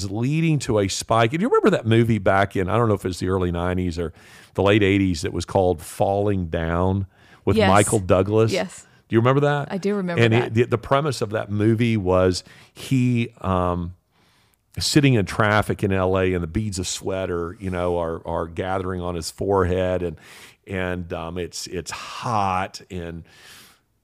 leading to a spike. And you remember that movie back in, I don't know if it's the early 90s or the late 80s, that was called Falling Down with, yes, Michael Douglas? Yes. Do you remember that? I do remember that. And the premise of that movie was he sitting in traffic in L.A. and the beads of sweat are gathering on his forehead, and it's hot, and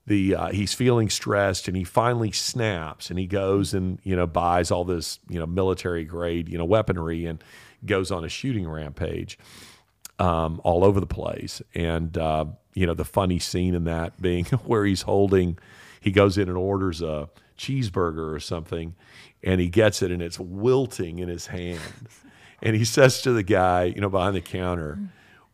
he's feeling stressed, and he finally snaps, and he goes and, you know, buys all this, you know, military grade, you know, weaponry, and goes on a shooting rampage all over the place, and you know, the funny scene in that being where he goes in and orders a cheeseburger or something, and he gets it, and it's wilting in his hand. And he says to the guy, you know, behind the counter,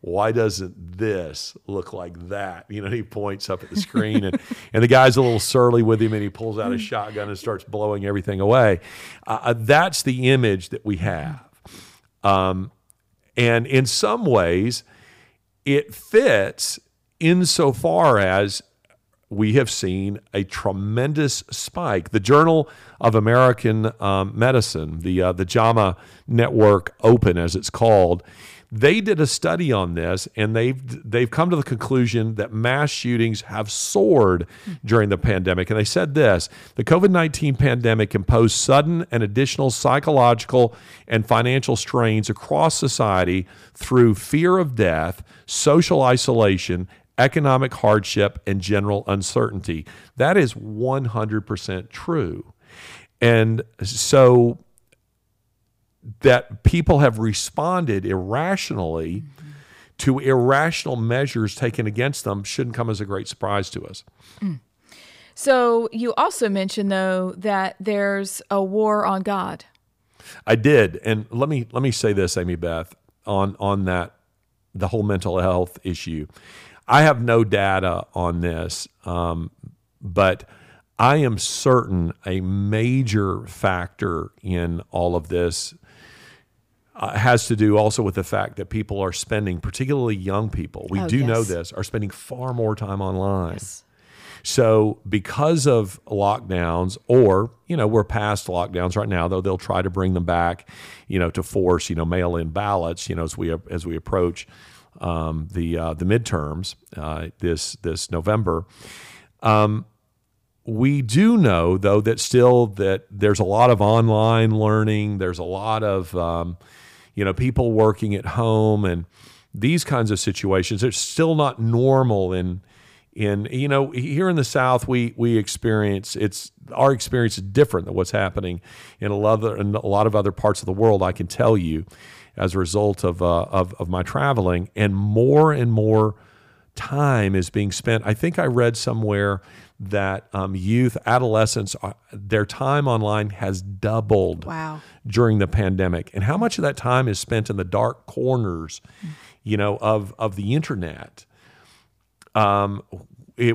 why doesn't this look like that? You know, he points up at the screen, and the guy's a little surly with him, and he pulls out his shotgun and starts blowing everything away. That's the image that we have. And in some ways, it fits, insofar as we have seen a tremendous spike. The Journal of American Medicine, the JAMA Network Open, as it's called, they did a study on this, and they've come to the conclusion that mass shootings have soared during the pandemic. And they said this: the COVID-19 pandemic imposed sudden and additional psychological and financial strains across society through fear of death, social isolation, economic hardship, and general uncertainty. That is 100% true. And so that people have responded irrationally to irrational measures taken against them shouldn't come as a great surprise to us. Mm. So you also mentioned, though, that there's a war on God. I did. And let me say this, Amy Beth, on that, the whole mental health issue. I have no data on this, but I am certain a major factor in all of this has to do also with the fact that people are spending, particularly young people, know this, are spending far more time online. Yes. So because of lockdowns, or, you know, we're past lockdowns right now, though they'll try to bring them back, you know, to force, you know, mail-in ballots, you know, as we approach the midterms this November. We do know, though, that there's a lot of online learning. There's a lot of you know, people working at home, and these kinds of situations are still not normal in in, you know, here in the South, we experience, our experience is different than what's happening in a lot of other parts of the world, I can tell you, as a result of my traveling. And more time is being spent. I think I read somewhere that youth, adolescents, their time online has doubled. Wow. During the pandemic. And how much of that time is spent in the dark corners, you know, of the internet,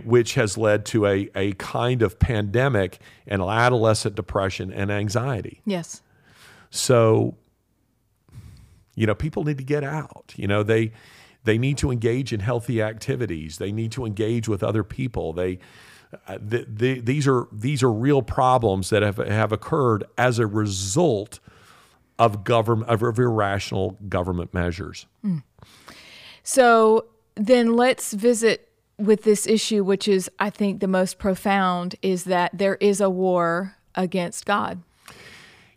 which has led to a kind of pandemic and adolescent depression and anxiety. Yes. So, you know, people need to get out. You know, they need to engage in healthy activities. They need to engage with other people. These are real problems that have occurred as a result of irrational government measures. Mm. So then let's visit with this issue, which is, I think, the most profound, is that there is a war against God.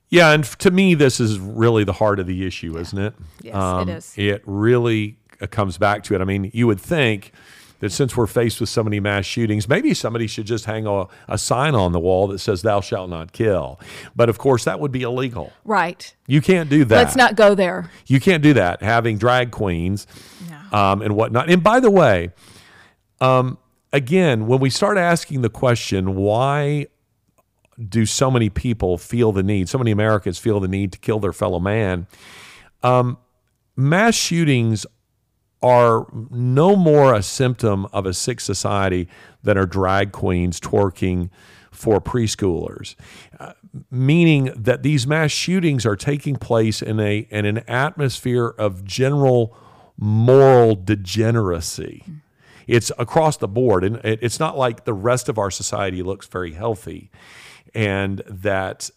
Yeah, and to me, this is really the heart of the issue, isn't it? Yes, it is. It really comes back to it. I mean, you would think that since we're faced with so many mass shootings, maybe somebody should just hang a sign on the wall that says, "Thou shalt not kill." But of course, that would be illegal. Right. You can't do that. Let's not go there. You can't do that, having drag queens and whatnot. And by the way, again, when we start asking the question, why do so many people feel the need, so many Americans feel the need to kill their fellow man, mass shootings are no more a symptom of a sick society than are drag queens twerking for preschoolers, meaning that these mass shootings are taking place in an atmosphere of general moral degeneracy. It's across the board, and it's not like the rest of our society looks very healthy and that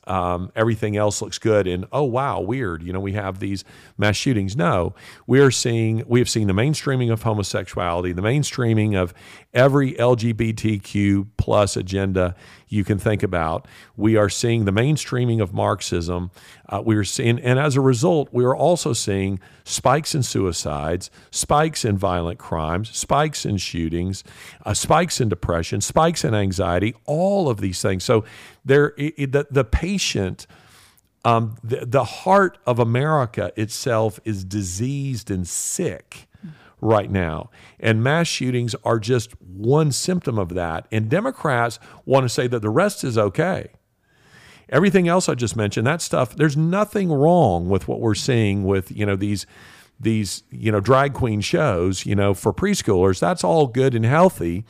everything else looks good and, oh, wow, weird, you know, we have these mass shootings. No, we have seen the mainstreaming of homosexuality, the mainstreaming of every LGBTQ plus agenda you can think about. We are seeing the mainstreaming of Marxism. And as a result, we are also seeing spikes in suicides, spikes in violent crimes, spikes in shootings, spikes in depression, spikes in anxiety, all of these things. So the patient, the heart of America itself is diseased and sick right now. And mass shootings are just one symptom of that. And Democrats want to say that the rest is okay. Everything else I just mentioned, that stuff, there's nothing wrong with what we're seeing with, you know, these, you know, drag queen shows, you know, for preschoolers. That's all good and healthy.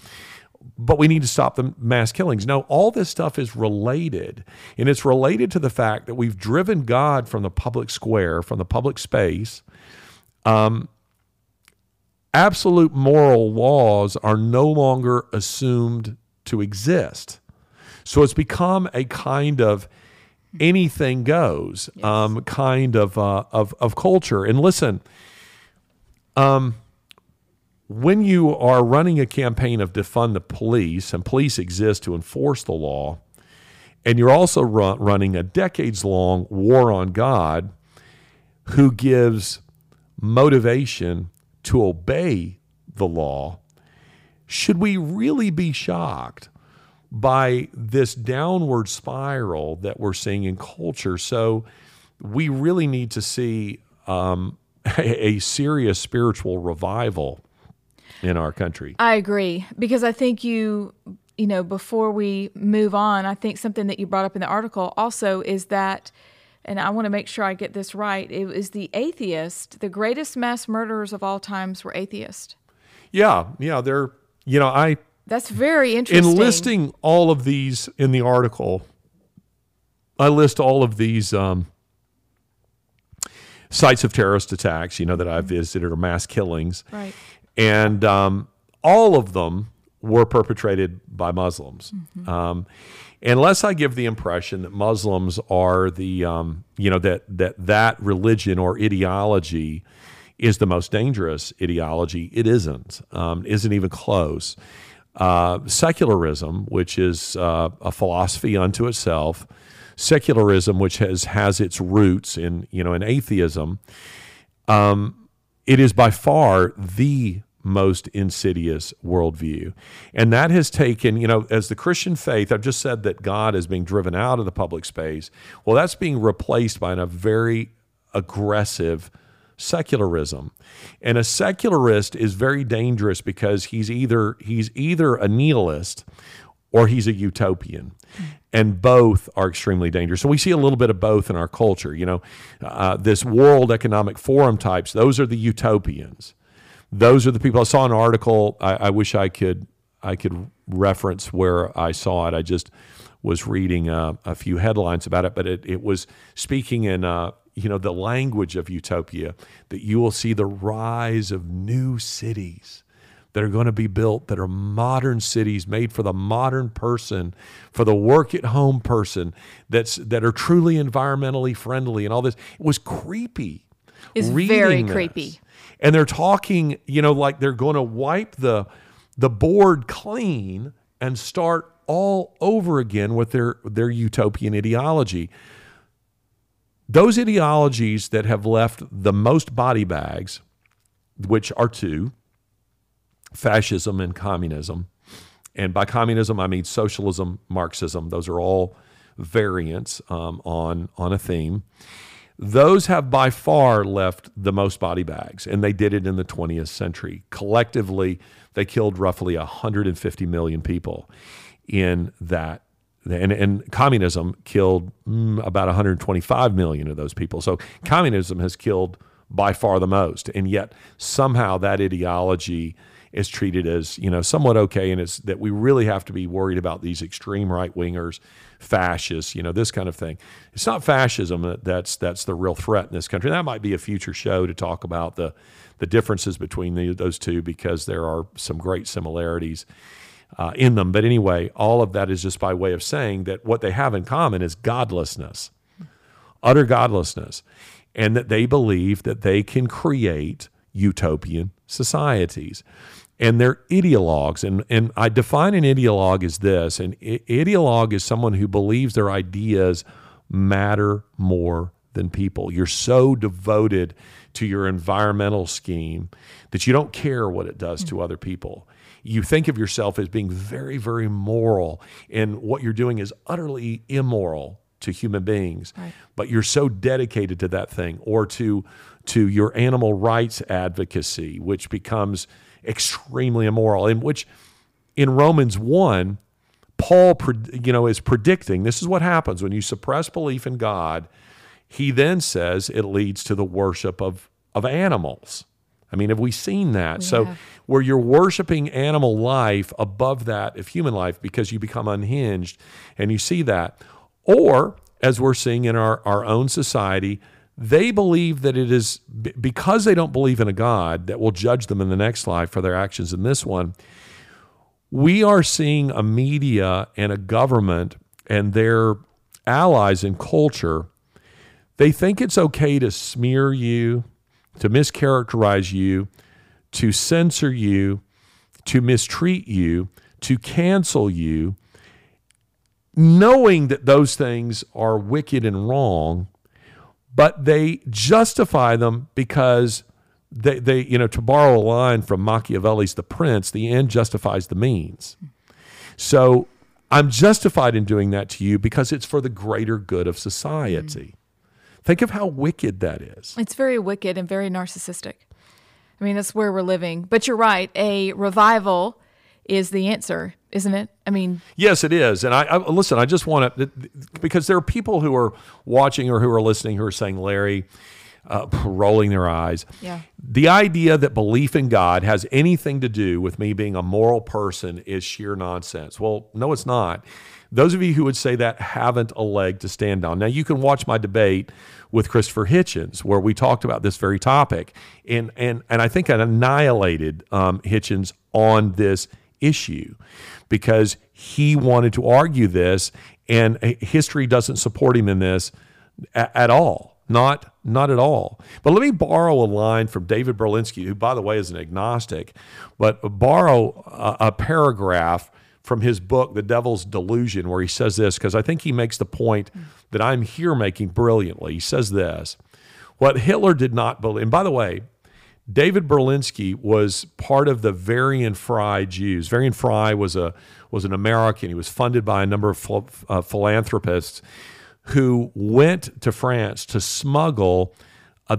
But we need to stop the mass killings. No, all this stuff is related. And it's related to the fact that we've driven God from the public square, from the public space. Absolute moral laws are no longer assumed to exist. So it's become a kind of anything goes, yes, kind of culture. And listen, when you are running a campaign of defund the police, and police exist to enforce the law, and you're also running a decades-long war on God, who gives motivation to obey the law, should we really be shocked by this downward spiral that we're seeing in culture? So we really need to see a serious spiritual revival in our country. I agree, because I think you know, before we move on, I think something that you brought up in the article also is that, and I want to make sure I get this right, it was the atheist, the greatest mass murderers of all times were atheists. Yeah, they're, you know, that's very interesting. In listing all of these in the article, I list all of these sites of terrorist attacks, you know, that I've visited, or mass killings. Right. And all of them were perpetrated by Muslims. Mm-hmm. Unless I give the impression that Muslims are the, you know, that religion or ideology is the most dangerous ideology, it isn't even close. Secularism, which is a philosophy unto itself, secularism, which has its roots in, you know, in atheism, it is by far the most insidious worldview. And that has taken, you know, as the Christian faith, I've just said that God is being driven out of the public space. Well, that's being replaced by a very aggressive secularism. And a secularist is very dangerous because he's either a nihilist or he's a utopian. And both are extremely dangerous. So we see a little bit of both in our culture. You know, this World Economic Forum types, those are the utopians. Those are the people. I saw an article. I wish I could reference where I saw it. I just was reading a few headlines about it, but it was speaking in the language of utopia, that you will see the rise of new cities that are going to be built, that are modern cities made for the modern person, for the work-at-home person, that are truly environmentally friendly and all this. It was creepy. It's very creepy. This. And they're talking, you know, like they're going to wipe the board clean and start all over again with their utopian ideology. Those ideologies that have left the most body bags, which are two, fascism and communism. And by communism, I mean socialism, Marxism. Those are all variants on a theme. Those have by far left the most body bags, and they did it in the 20th century. Collectively, they killed roughly 150 million people in that. And communism killed about 125 million of those people. So communism has killed by far the most. And yet somehow that ideology is treated as, you know, somewhat okay. And it's that we really have to be worried about these extreme right-wingers, fascists, you know, this kind of thing. It's not fascism that's the real threat in this country. And that might be a future show to talk about the differences between those two, because there are some great similarities in them. But anyway, all of that is just by way of saying that what they have in common is godlessness, utter godlessness, and that they believe that they can create utopian societies. And they're ideologues. And I define an ideologue as this. An ideologue is someone who believes their ideas matter more than people. You're so devoted to your environmental scheme that you don't care what it does to other people. You think of yourself as being very, very moral, and what you're doing is utterly immoral to human beings. Right. But you're so dedicated to that thing, or to your animal rights advocacy, which becomes extremely immoral, and which in Romans 1, Paul is predicting, this is what happens when you suppress belief in God. He then says it leads to the worship of animals. I mean, have we seen that? Yeah. So where you're worshiping animal life above that of human life because you become unhinged, and you see that. Or, as we're seeing in our own society, they believe that it is, because they don't believe in a God that will judge them in the next life for their actions in this one, we are seeing a media and a government and their allies in culture, they think it's okay to smear you, to mischaracterize you, to censor you, to mistreat you, to cancel you, knowing that those things are wicked and wrong, but they justify them because they to borrow a line from Machiavelli's The Prince, the end justifies the means. So I'm justified in doing that to you because it's for the greater good of society. Mm. Think of how wicked that is. It's very wicked and very narcissistic. I mean, that's where we're living. But you're right. A revival is the answer, isn't it? I mean, yes, it is. And I listen, I just want to, because there are people who are watching or who are listening who are saying, Larry, rolling their eyes. Yeah. The idea that belief in God has anything to do with me being a moral person is sheer nonsense. Well, no, it's not. Those of you who would say that haven't a leg to stand on. Now, you can watch my debate with Christopher Hitchens, where we talked about this very topic, and I think I annihilated Hitchens on this issue because he wanted to argue this, and history doesn't support him in this at all, not at all. But let me borrow a line from David Berlinski, who, by the way, is an agnostic, but borrow a paragraph from his book, The Devil's Delusion, where he says this, because I think he makes the point that I'm here making brilliantly. He says this, what Hitler did not believe, and by the way, David Berlinski was part of the Varian Fry Jews. Varian Fry was an American. He was funded by a number of philanthropists who went to France to smuggle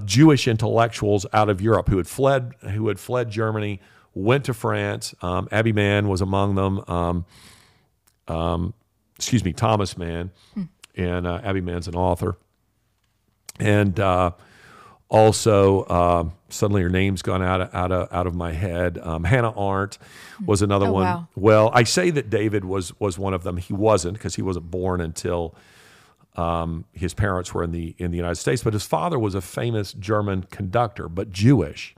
Jewish intellectuals out of Europe who had fled Germany, went to France. Abby Mann was among them. Thomas Mann, and Abby Mann's an author, and also suddenly her name's gone out of my head. Hannah Arendt was another one. Wow. Well, I say that David was one of them. He wasn't, because he wasn't born until his parents were in the United States, but his father was a famous German conductor, but Jewish.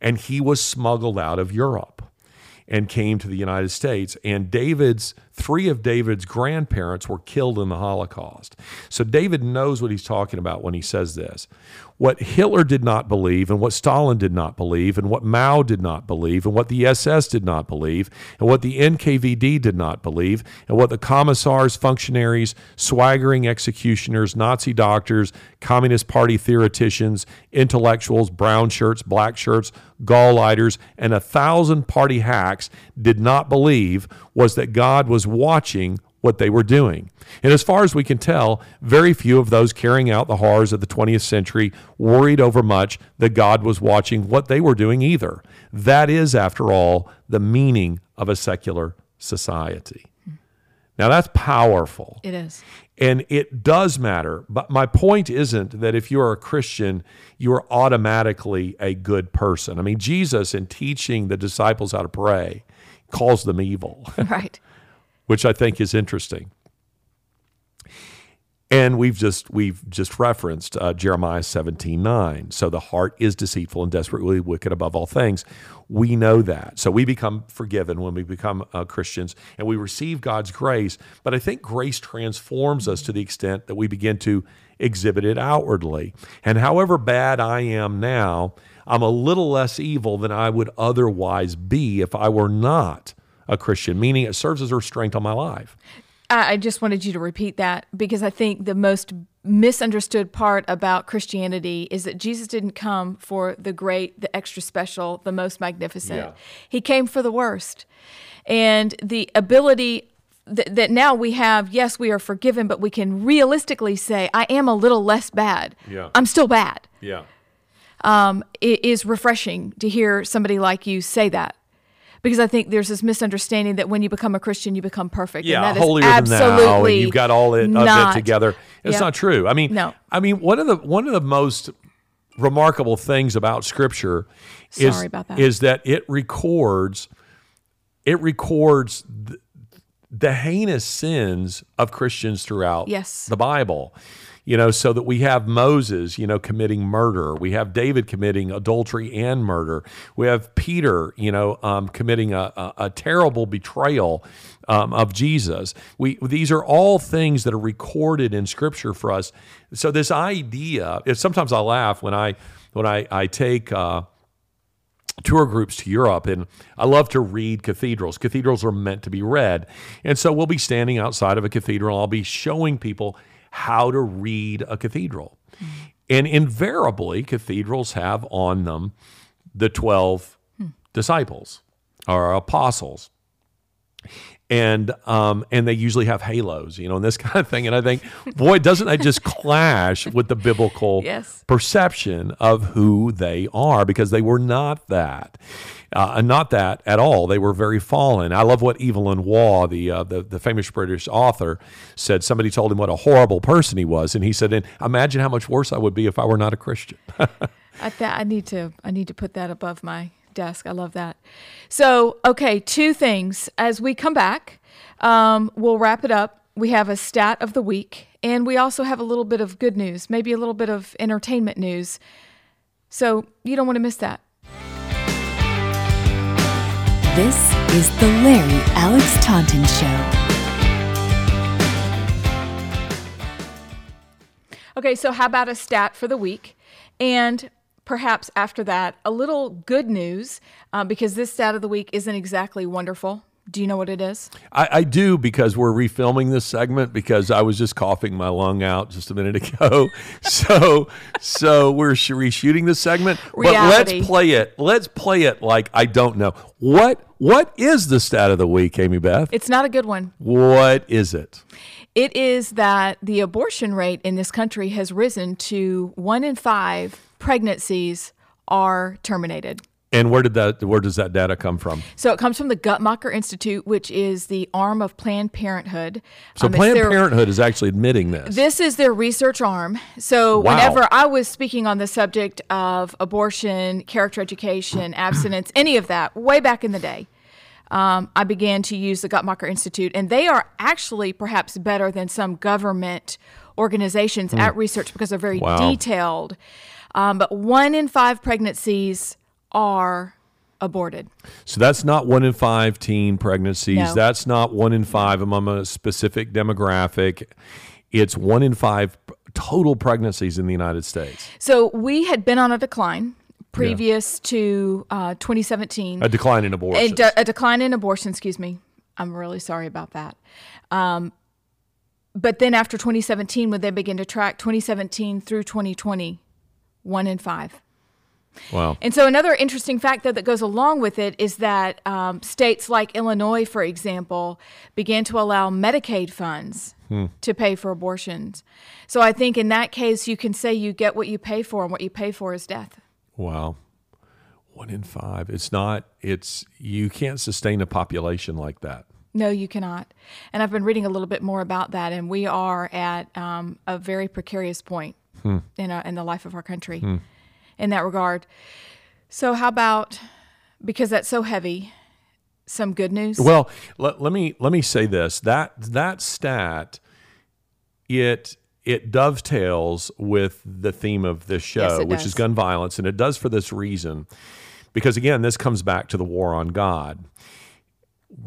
And he was smuggled out of Europe and came to the United States. And three of David's grandparents were killed in the Holocaust. So David knows what he's talking about when he says this. What Hitler did not believe, and what Stalin did not believe, and what Mao did not believe, and what the SS did not believe, and what the NKVD did not believe, and what the commissars, functionaries, swaggering executioners, Nazi doctors, Communist Party theoreticians, intellectuals, brown shirts, black shirts, gauleiters, and 1,000 party hacks did not believe was that God was watching what they were doing. And as far as we can tell, very few of those carrying out the horrors of the 20th century worried over much that God was watching what they were doing either. That is, after all, the meaning of a secular society. Now, that's powerful. It is. And it does matter. But my point isn't that if you are a Christian, you are automatically a good person. I mean, Jesus, in teaching the disciples how to pray, calls them evil. Right. Which I think is interesting. And we've just referenced Jeremiah 17:9. So the heart is deceitful and desperately wicked above all things. We know that. So we become forgiven when we become Christians, and we receive God's grace. But I think grace transforms us to the extent that we begin to exhibit it outwardly. And however bad I am now, I'm a little less evil than I would otherwise be if I were not a Christian, meaning it serves as a restraint on my life. I just wanted you to repeat that, because I think the most misunderstood part about Christianity is that Jesus didn't come for the great, the extra special, the most magnificent. Yeah. He came for the worst. And the ability that now we have, yes, we are forgiven, but we can realistically say, I am a little less bad. Yeah. I'm still bad. Yeah. It is refreshing to hear somebody like you say that. Because I think there's this misunderstanding that when you become a Christian, you become perfect. Yeah, and that holier is absolutely than thou, and you've got all of it together. It's not true. I mean, no. I mean, one of the most remarkable things about Scripture is that it records the heinous sins of Christians throughout the Bible. You know, so that we have Moses, you know, committing murder. We have David committing adultery and murder. We have Peter, you know, committing a terrible betrayal of Jesus. These are all things that are recorded in Scripture for us. So this idea, sometimes I laugh when I take tour groups to Europe, and I love to read cathedrals. Cathedrals are meant to be read. And so we'll be standing outside of a cathedral, and I'll be showing people how to read a cathedral. And invariably, cathedrals have on them the 12 disciples or apostles. And they usually have halos, you know, and this kind of thing. And I think, boy, doesn't that just clash with the biblical perception of who they are? Because they were not that. Not that at all. They were very fallen. I love what Evelyn Waugh, the famous British author, said. Somebody told him what a horrible person he was, and he said, "And imagine how much worse I would be if I were not a Christian." I need to put that above my desk. I love that. So, okay, two things. As we come back, we'll wrap it up. We have a stat of the week, and we also have a little bit of good news, maybe a little bit of entertainment news. So you don't want to miss that. This is the Larry Alex Taunton Show. Okay, so how about a stat for the week? And perhaps after that, a little good news, because this stat of the week isn't exactly wonderful. Do you know what it is? I do, because we're refilming this segment because I was just coughing my lung out just a minute ago. So we're reshooting this segment. Reality. But let's play it. Let's play it like I don't know. What is the stat of the week, Amy Beth? It's not a good one. What is it? It is that the abortion rate in this country has risen to 1 in 5 pregnancies are terminated. And where does that data come from? So it comes from the Guttmacher Institute, which is the arm of Planned Parenthood. So Planned Parenthood is actually admitting this. This is their research arm. So whenever I was speaking on the subject of abortion, character education, abstinence, any of that, way back in the day, I began to use the Guttmacher Institute. And they are actually perhaps better than some government organizations at research because they're very detailed. But 1 in 5 pregnancies are aborted. So that's not 1 in 5 teen pregnancies. No. That's not 1 in 5 among a specific demographic. It's 1 in 5 total pregnancies in the United States. So we had been on a decline previous to 2017. A decline in abortions. A decline in abortion, excuse me. I'm really sorry about that. But then after 2017, when they began to track 2017 through 2020, 1 in 5. Wow. And so another interesting fact, though, that goes along with it is that states like Illinois, for example, began to allow Medicaid funds to pay for abortions. So I think in that case, you can say you get what you pay for, and what you pay for is death. Wow. 1 in 5. You can't sustain a population like that. No, you cannot. And I've been reading a little bit more about that, and we are at a very precarious point in the life of our country. In that regard. So how about, because that's so heavy, some good news? Well, let me say this. That stat, it dovetails with the theme of this show, which is gun violence, and it does for this reason. Because again, this comes back to the war on God.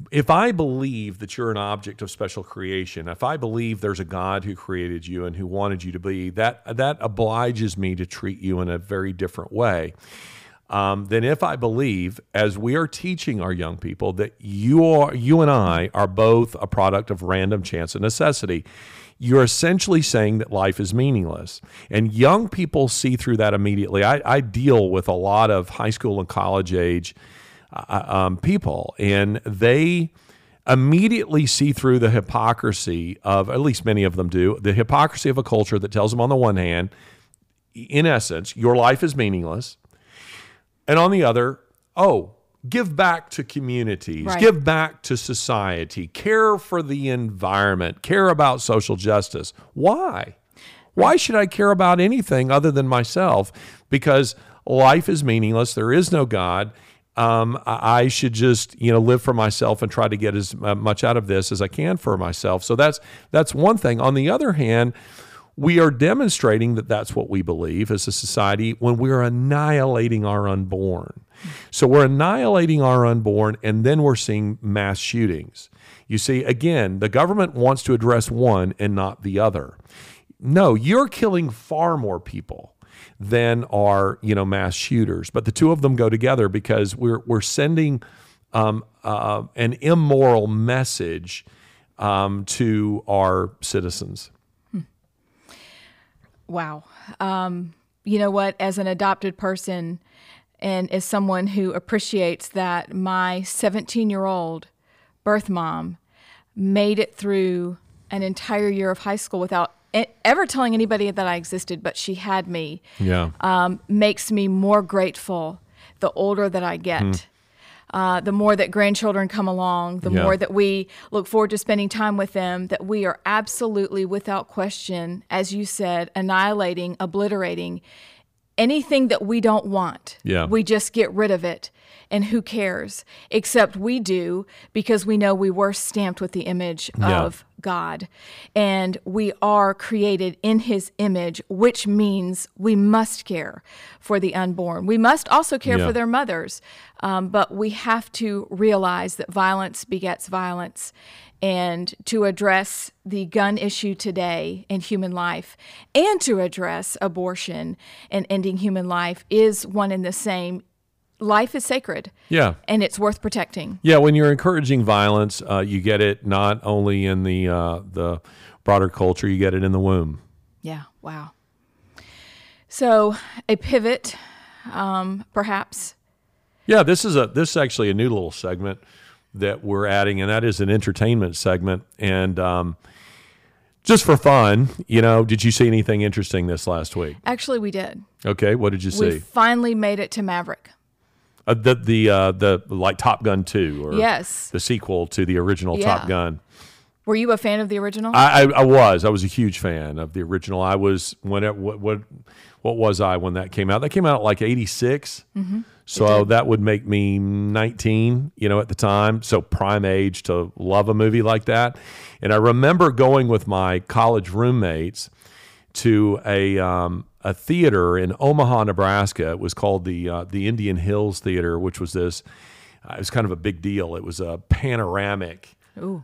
If I believe that you're an object of special creation, if I believe there's a God who created you and who wanted you to be, that obliges me to treat you in a very different way than if I believe, as we are teaching our young people, that you and I are both a product of random chance and necessity. You're essentially saying that life is meaningless. And young people see through that immediately. I deal with a lot of high school and college age people, and they immediately see through the hypocrisy of, at least many of them do, the hypocrisy of a culture that tells them on the one hand, in essence, your life is meaningless, and on the other, give back to communities, give back to society, care for the environment, care about social justice. Why? Why should I care about anything other than myself? Because life is meaningless, there is no God. I should just, live for myself and try to get as much out of this as I can for myself. So that's one thing. On the other hand, we are demonstrating that that's what we believe as a society when we're annihilating our unborn. So we're annihilating our unborn, and then we're seeing mass shootings. You see, again, the government wants to address one and not the other. No, you're killing far more people than are mass shooters, but the two of them go together because we're sending an immoral message to our citizens. Wow, you know what? As an adopted person, and as someone who appreciates that my 17-year-old birth mom made it through an entire year of high school without ever telling anybody that I existed, but she had me, makes me more grateful the older that I get. The more that grandchildren come along, the more that we look forward to spending time with them, that we are absolutely, without question, as you said, annihilating, obliterating anything that we don't want. Yeah. We just get rid of it. And who cares? Except we do, because we know we were stamped with the image of God. And we are created in his image, which means we must care for the unborn. We must also care for their mothers. But we have to realize that violence begets violence. And to address the gun issue today in human life, and to address abortion and ending human life is one and the same life is sacred. Yeah. And it's worth protecting. Yeah, when you're encouraging violence, you get it not only in the broader culture, you get it in the womb. Yeah, wow. So a pivot, perhaps. Yeah, this is actually a new little segment that we're adding, and that is an entertainment segment. And just for fun, did you see anything interesting this last week? Actually, we did. Okay, what did you see? We finally made it to Maverick. The like Top Gun 2, or yes, the sequel to the original, yeah. Top Gun. Were you a fan of the original? I was. I was a huge fan of the original. I was what was I when that came out? That came out like 86. Mm-hmm. So that would make me 19, at the time. So prime age to love a movie like that. And I remember going with my college roommates to a theater in Omaha, Nebraska. It was called the Indian Hills Theater, which was it was kind of a big deal. It was a panoramic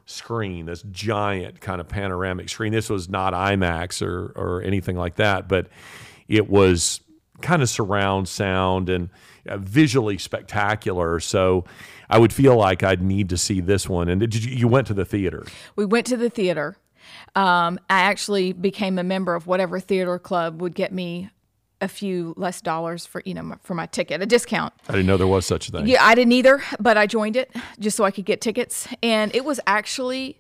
screen, this giant kind of panoramic screen. This was not IMAX or anything like that, but it was kind of surround sound and visually spectacular. So I would feel like I'd need to see this one. And you went to the theater? We went to the theater. I actually became a member of whatever theater club would get me a few less dollars for my ticket, a discount. I didn't know there was such a thing. Yeah, I didn't either, but I joined it just so I could get tickets. And it was actually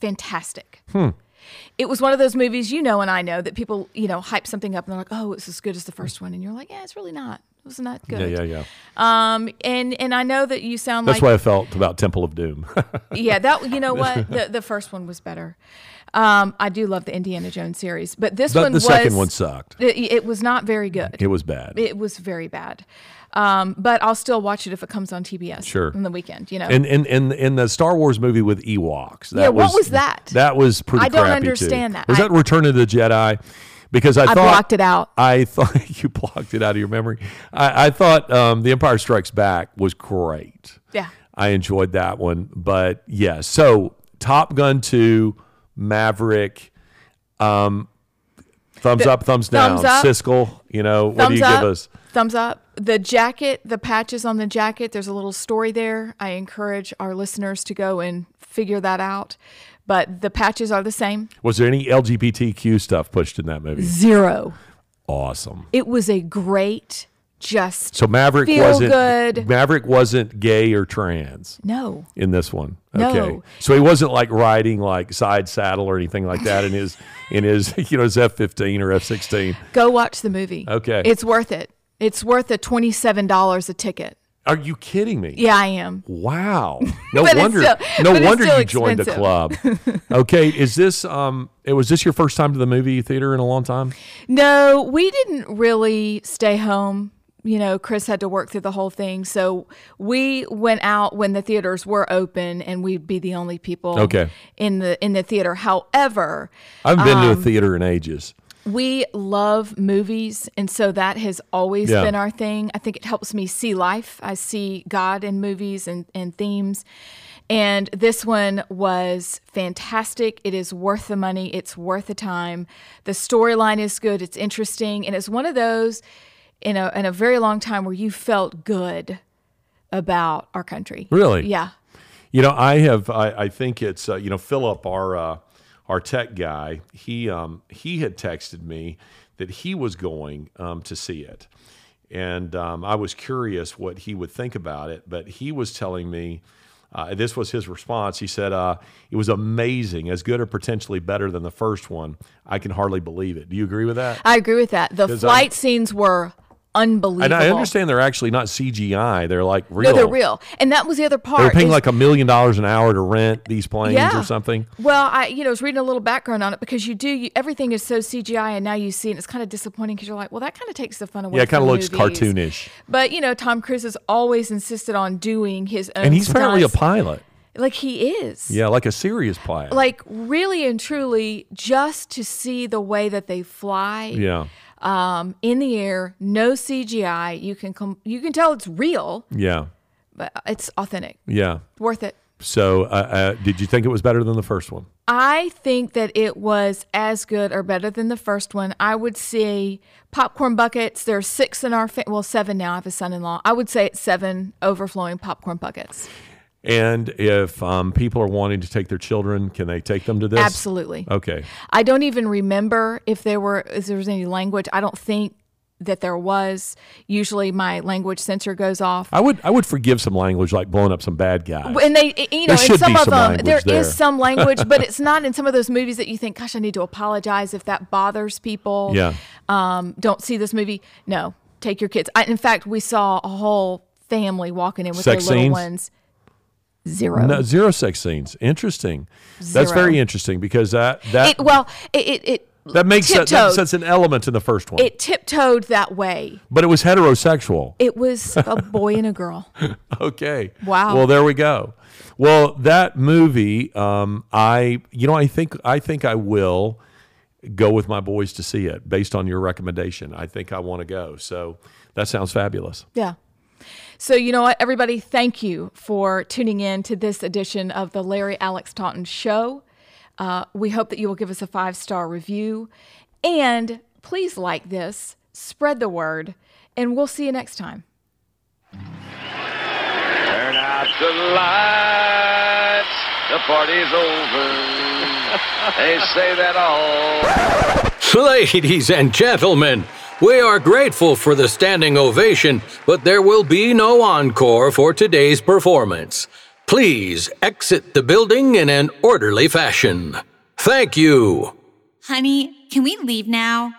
fantastic. It was one of those movies, and I know that people, hype something up and they're like, oh, it's as good as the first one. And you're like, yeah, it's really not. It was not good. Yeah. And I know that you sound like... That's why I felt about Temple of Doom. Yeah, that, you know what? The first one was better. I do love the Indiana Jones series, but the second one sucked. It was not very good. It was bad. It was very bad. But I'll still watch it if it comes on TBS on the weekend, And the Star Wars movie with Ewoks. What was that? That was pretty crappy, I don't understand too. That. Was that Return of the Jedi? Because I thought... I blocked it out. I thought you blocked it out of your memory. I thought The Empire Strikes Back was great. Yeah. I enjoyed that one. But yeah, so Top Gun 2... Maverick, thumbs up, thumbs down. Siskel, what do you give us? Thumbs up. The jacket, the patches on the jacket, there's a little story there. I encourage our listeners to go and figure that out. But the patches are the same. Was there any LGBTQ stuff pushed in that movie? Zero. Awesome. It was a great, so Maverick wasn't good. Maverick wasn't gay or trans. No. In this one. Okay. No. So he wasn't like riding like side saddle or anything like that in his his F-15 or F-16. Go watch the movie. Okay. It's worth it. It's worth the $27 a ticket. Are you kidding me? Yeah, I am. Wow. No wonder you joined the club. Okay, was this your first time to the movie theater in a long time? No, we didn't really stay home. Chris had to work through the whole thing. So we went out when the theaters were open and we'd be the only people in the theater. However, I've been to a theater in ages. We love movies, and so that has always been our thing. I think it helps me see life. I see God in movies and themes. And this one was fantastic. It is worth the money. It's worth the time. The storyline is good. It's interesting. And it's one of those... in a very long time where you felt good about our country. Really? Yeah. I think it's, Philip, our tech guy, he had texted me that he was going to see it. And I was curious what he would think about it, but he was telling me, this was his response. He said, it was amazing, as good or potentially better than the first one. I can hardly believe it. Do you agree with that? I agree with that. The flight scenes were unbelievable. And I understand they're actually not CGI. They're like real. No, they're real. And that was the other part. They were paying like $1 million an hour to rent these planes or something. Well, I was reading a little background on it because everything is so CGI and now you see, and it's kind of disappointing because you're like, well, that kind of takes the fun away. Yeah, it kind of looks cartoonish. But, Tom Cruise has always insisted on doing his own. And he's apparently a pilot. Like he is. Yeah, like a serious pilot. Like really and truly just to see the way that they fly. Yeah. In the air, no CGI. You can tell it's real. Yeah, but it's authentic. Yeah, worth it. So did you think it was better than the first one? I think that it was as good or better than the first one. I would say popcorn buckets. There are six in our family. Well, seven now. I have a son-in-law. I would say it's seven overflowing popcorn buckets. And if people are wanting to take their children, can they take them to this? Absolutely. Okay. I don't even remember if there was any language. I don't think that there was. Usually my language sensor goes off. I would forgive some language, like blowing up some bad guys. And there is some language, but it's not in some of those movies that you think, gosh, I need to apologize if that bothers people. Yeah. Don't see this movie. No, take your kids. In fact, we saw a whole family walking in with their little ones. Zero. No, zero sex scenes. Interesting. Zero. That's very interesting because that makes sense. That's an element in the first one. It tiptoed that way. But it was heterosexual. It was a boy and a girl. Okay. Wow. Well, there we go. Well, that movie, I think I will go with my boys to see it based on your recommendation. I think I want to go. So that sounds fabulous. Yeah. So you know what, everybody, thank you for tuning in to this edition of the Larry Alex Taunton Show. We hope that you will give us a 5-star review. And please like this, spread the word, and we'll see you next time. Turn out the lights. The party's over. They say that all. Ladies and gentlemen, we are grateful for the standing ovation, but there will be no encore for today's performance. Please exit the building in an orderly fashion. Thank you. Honey, can we leave now?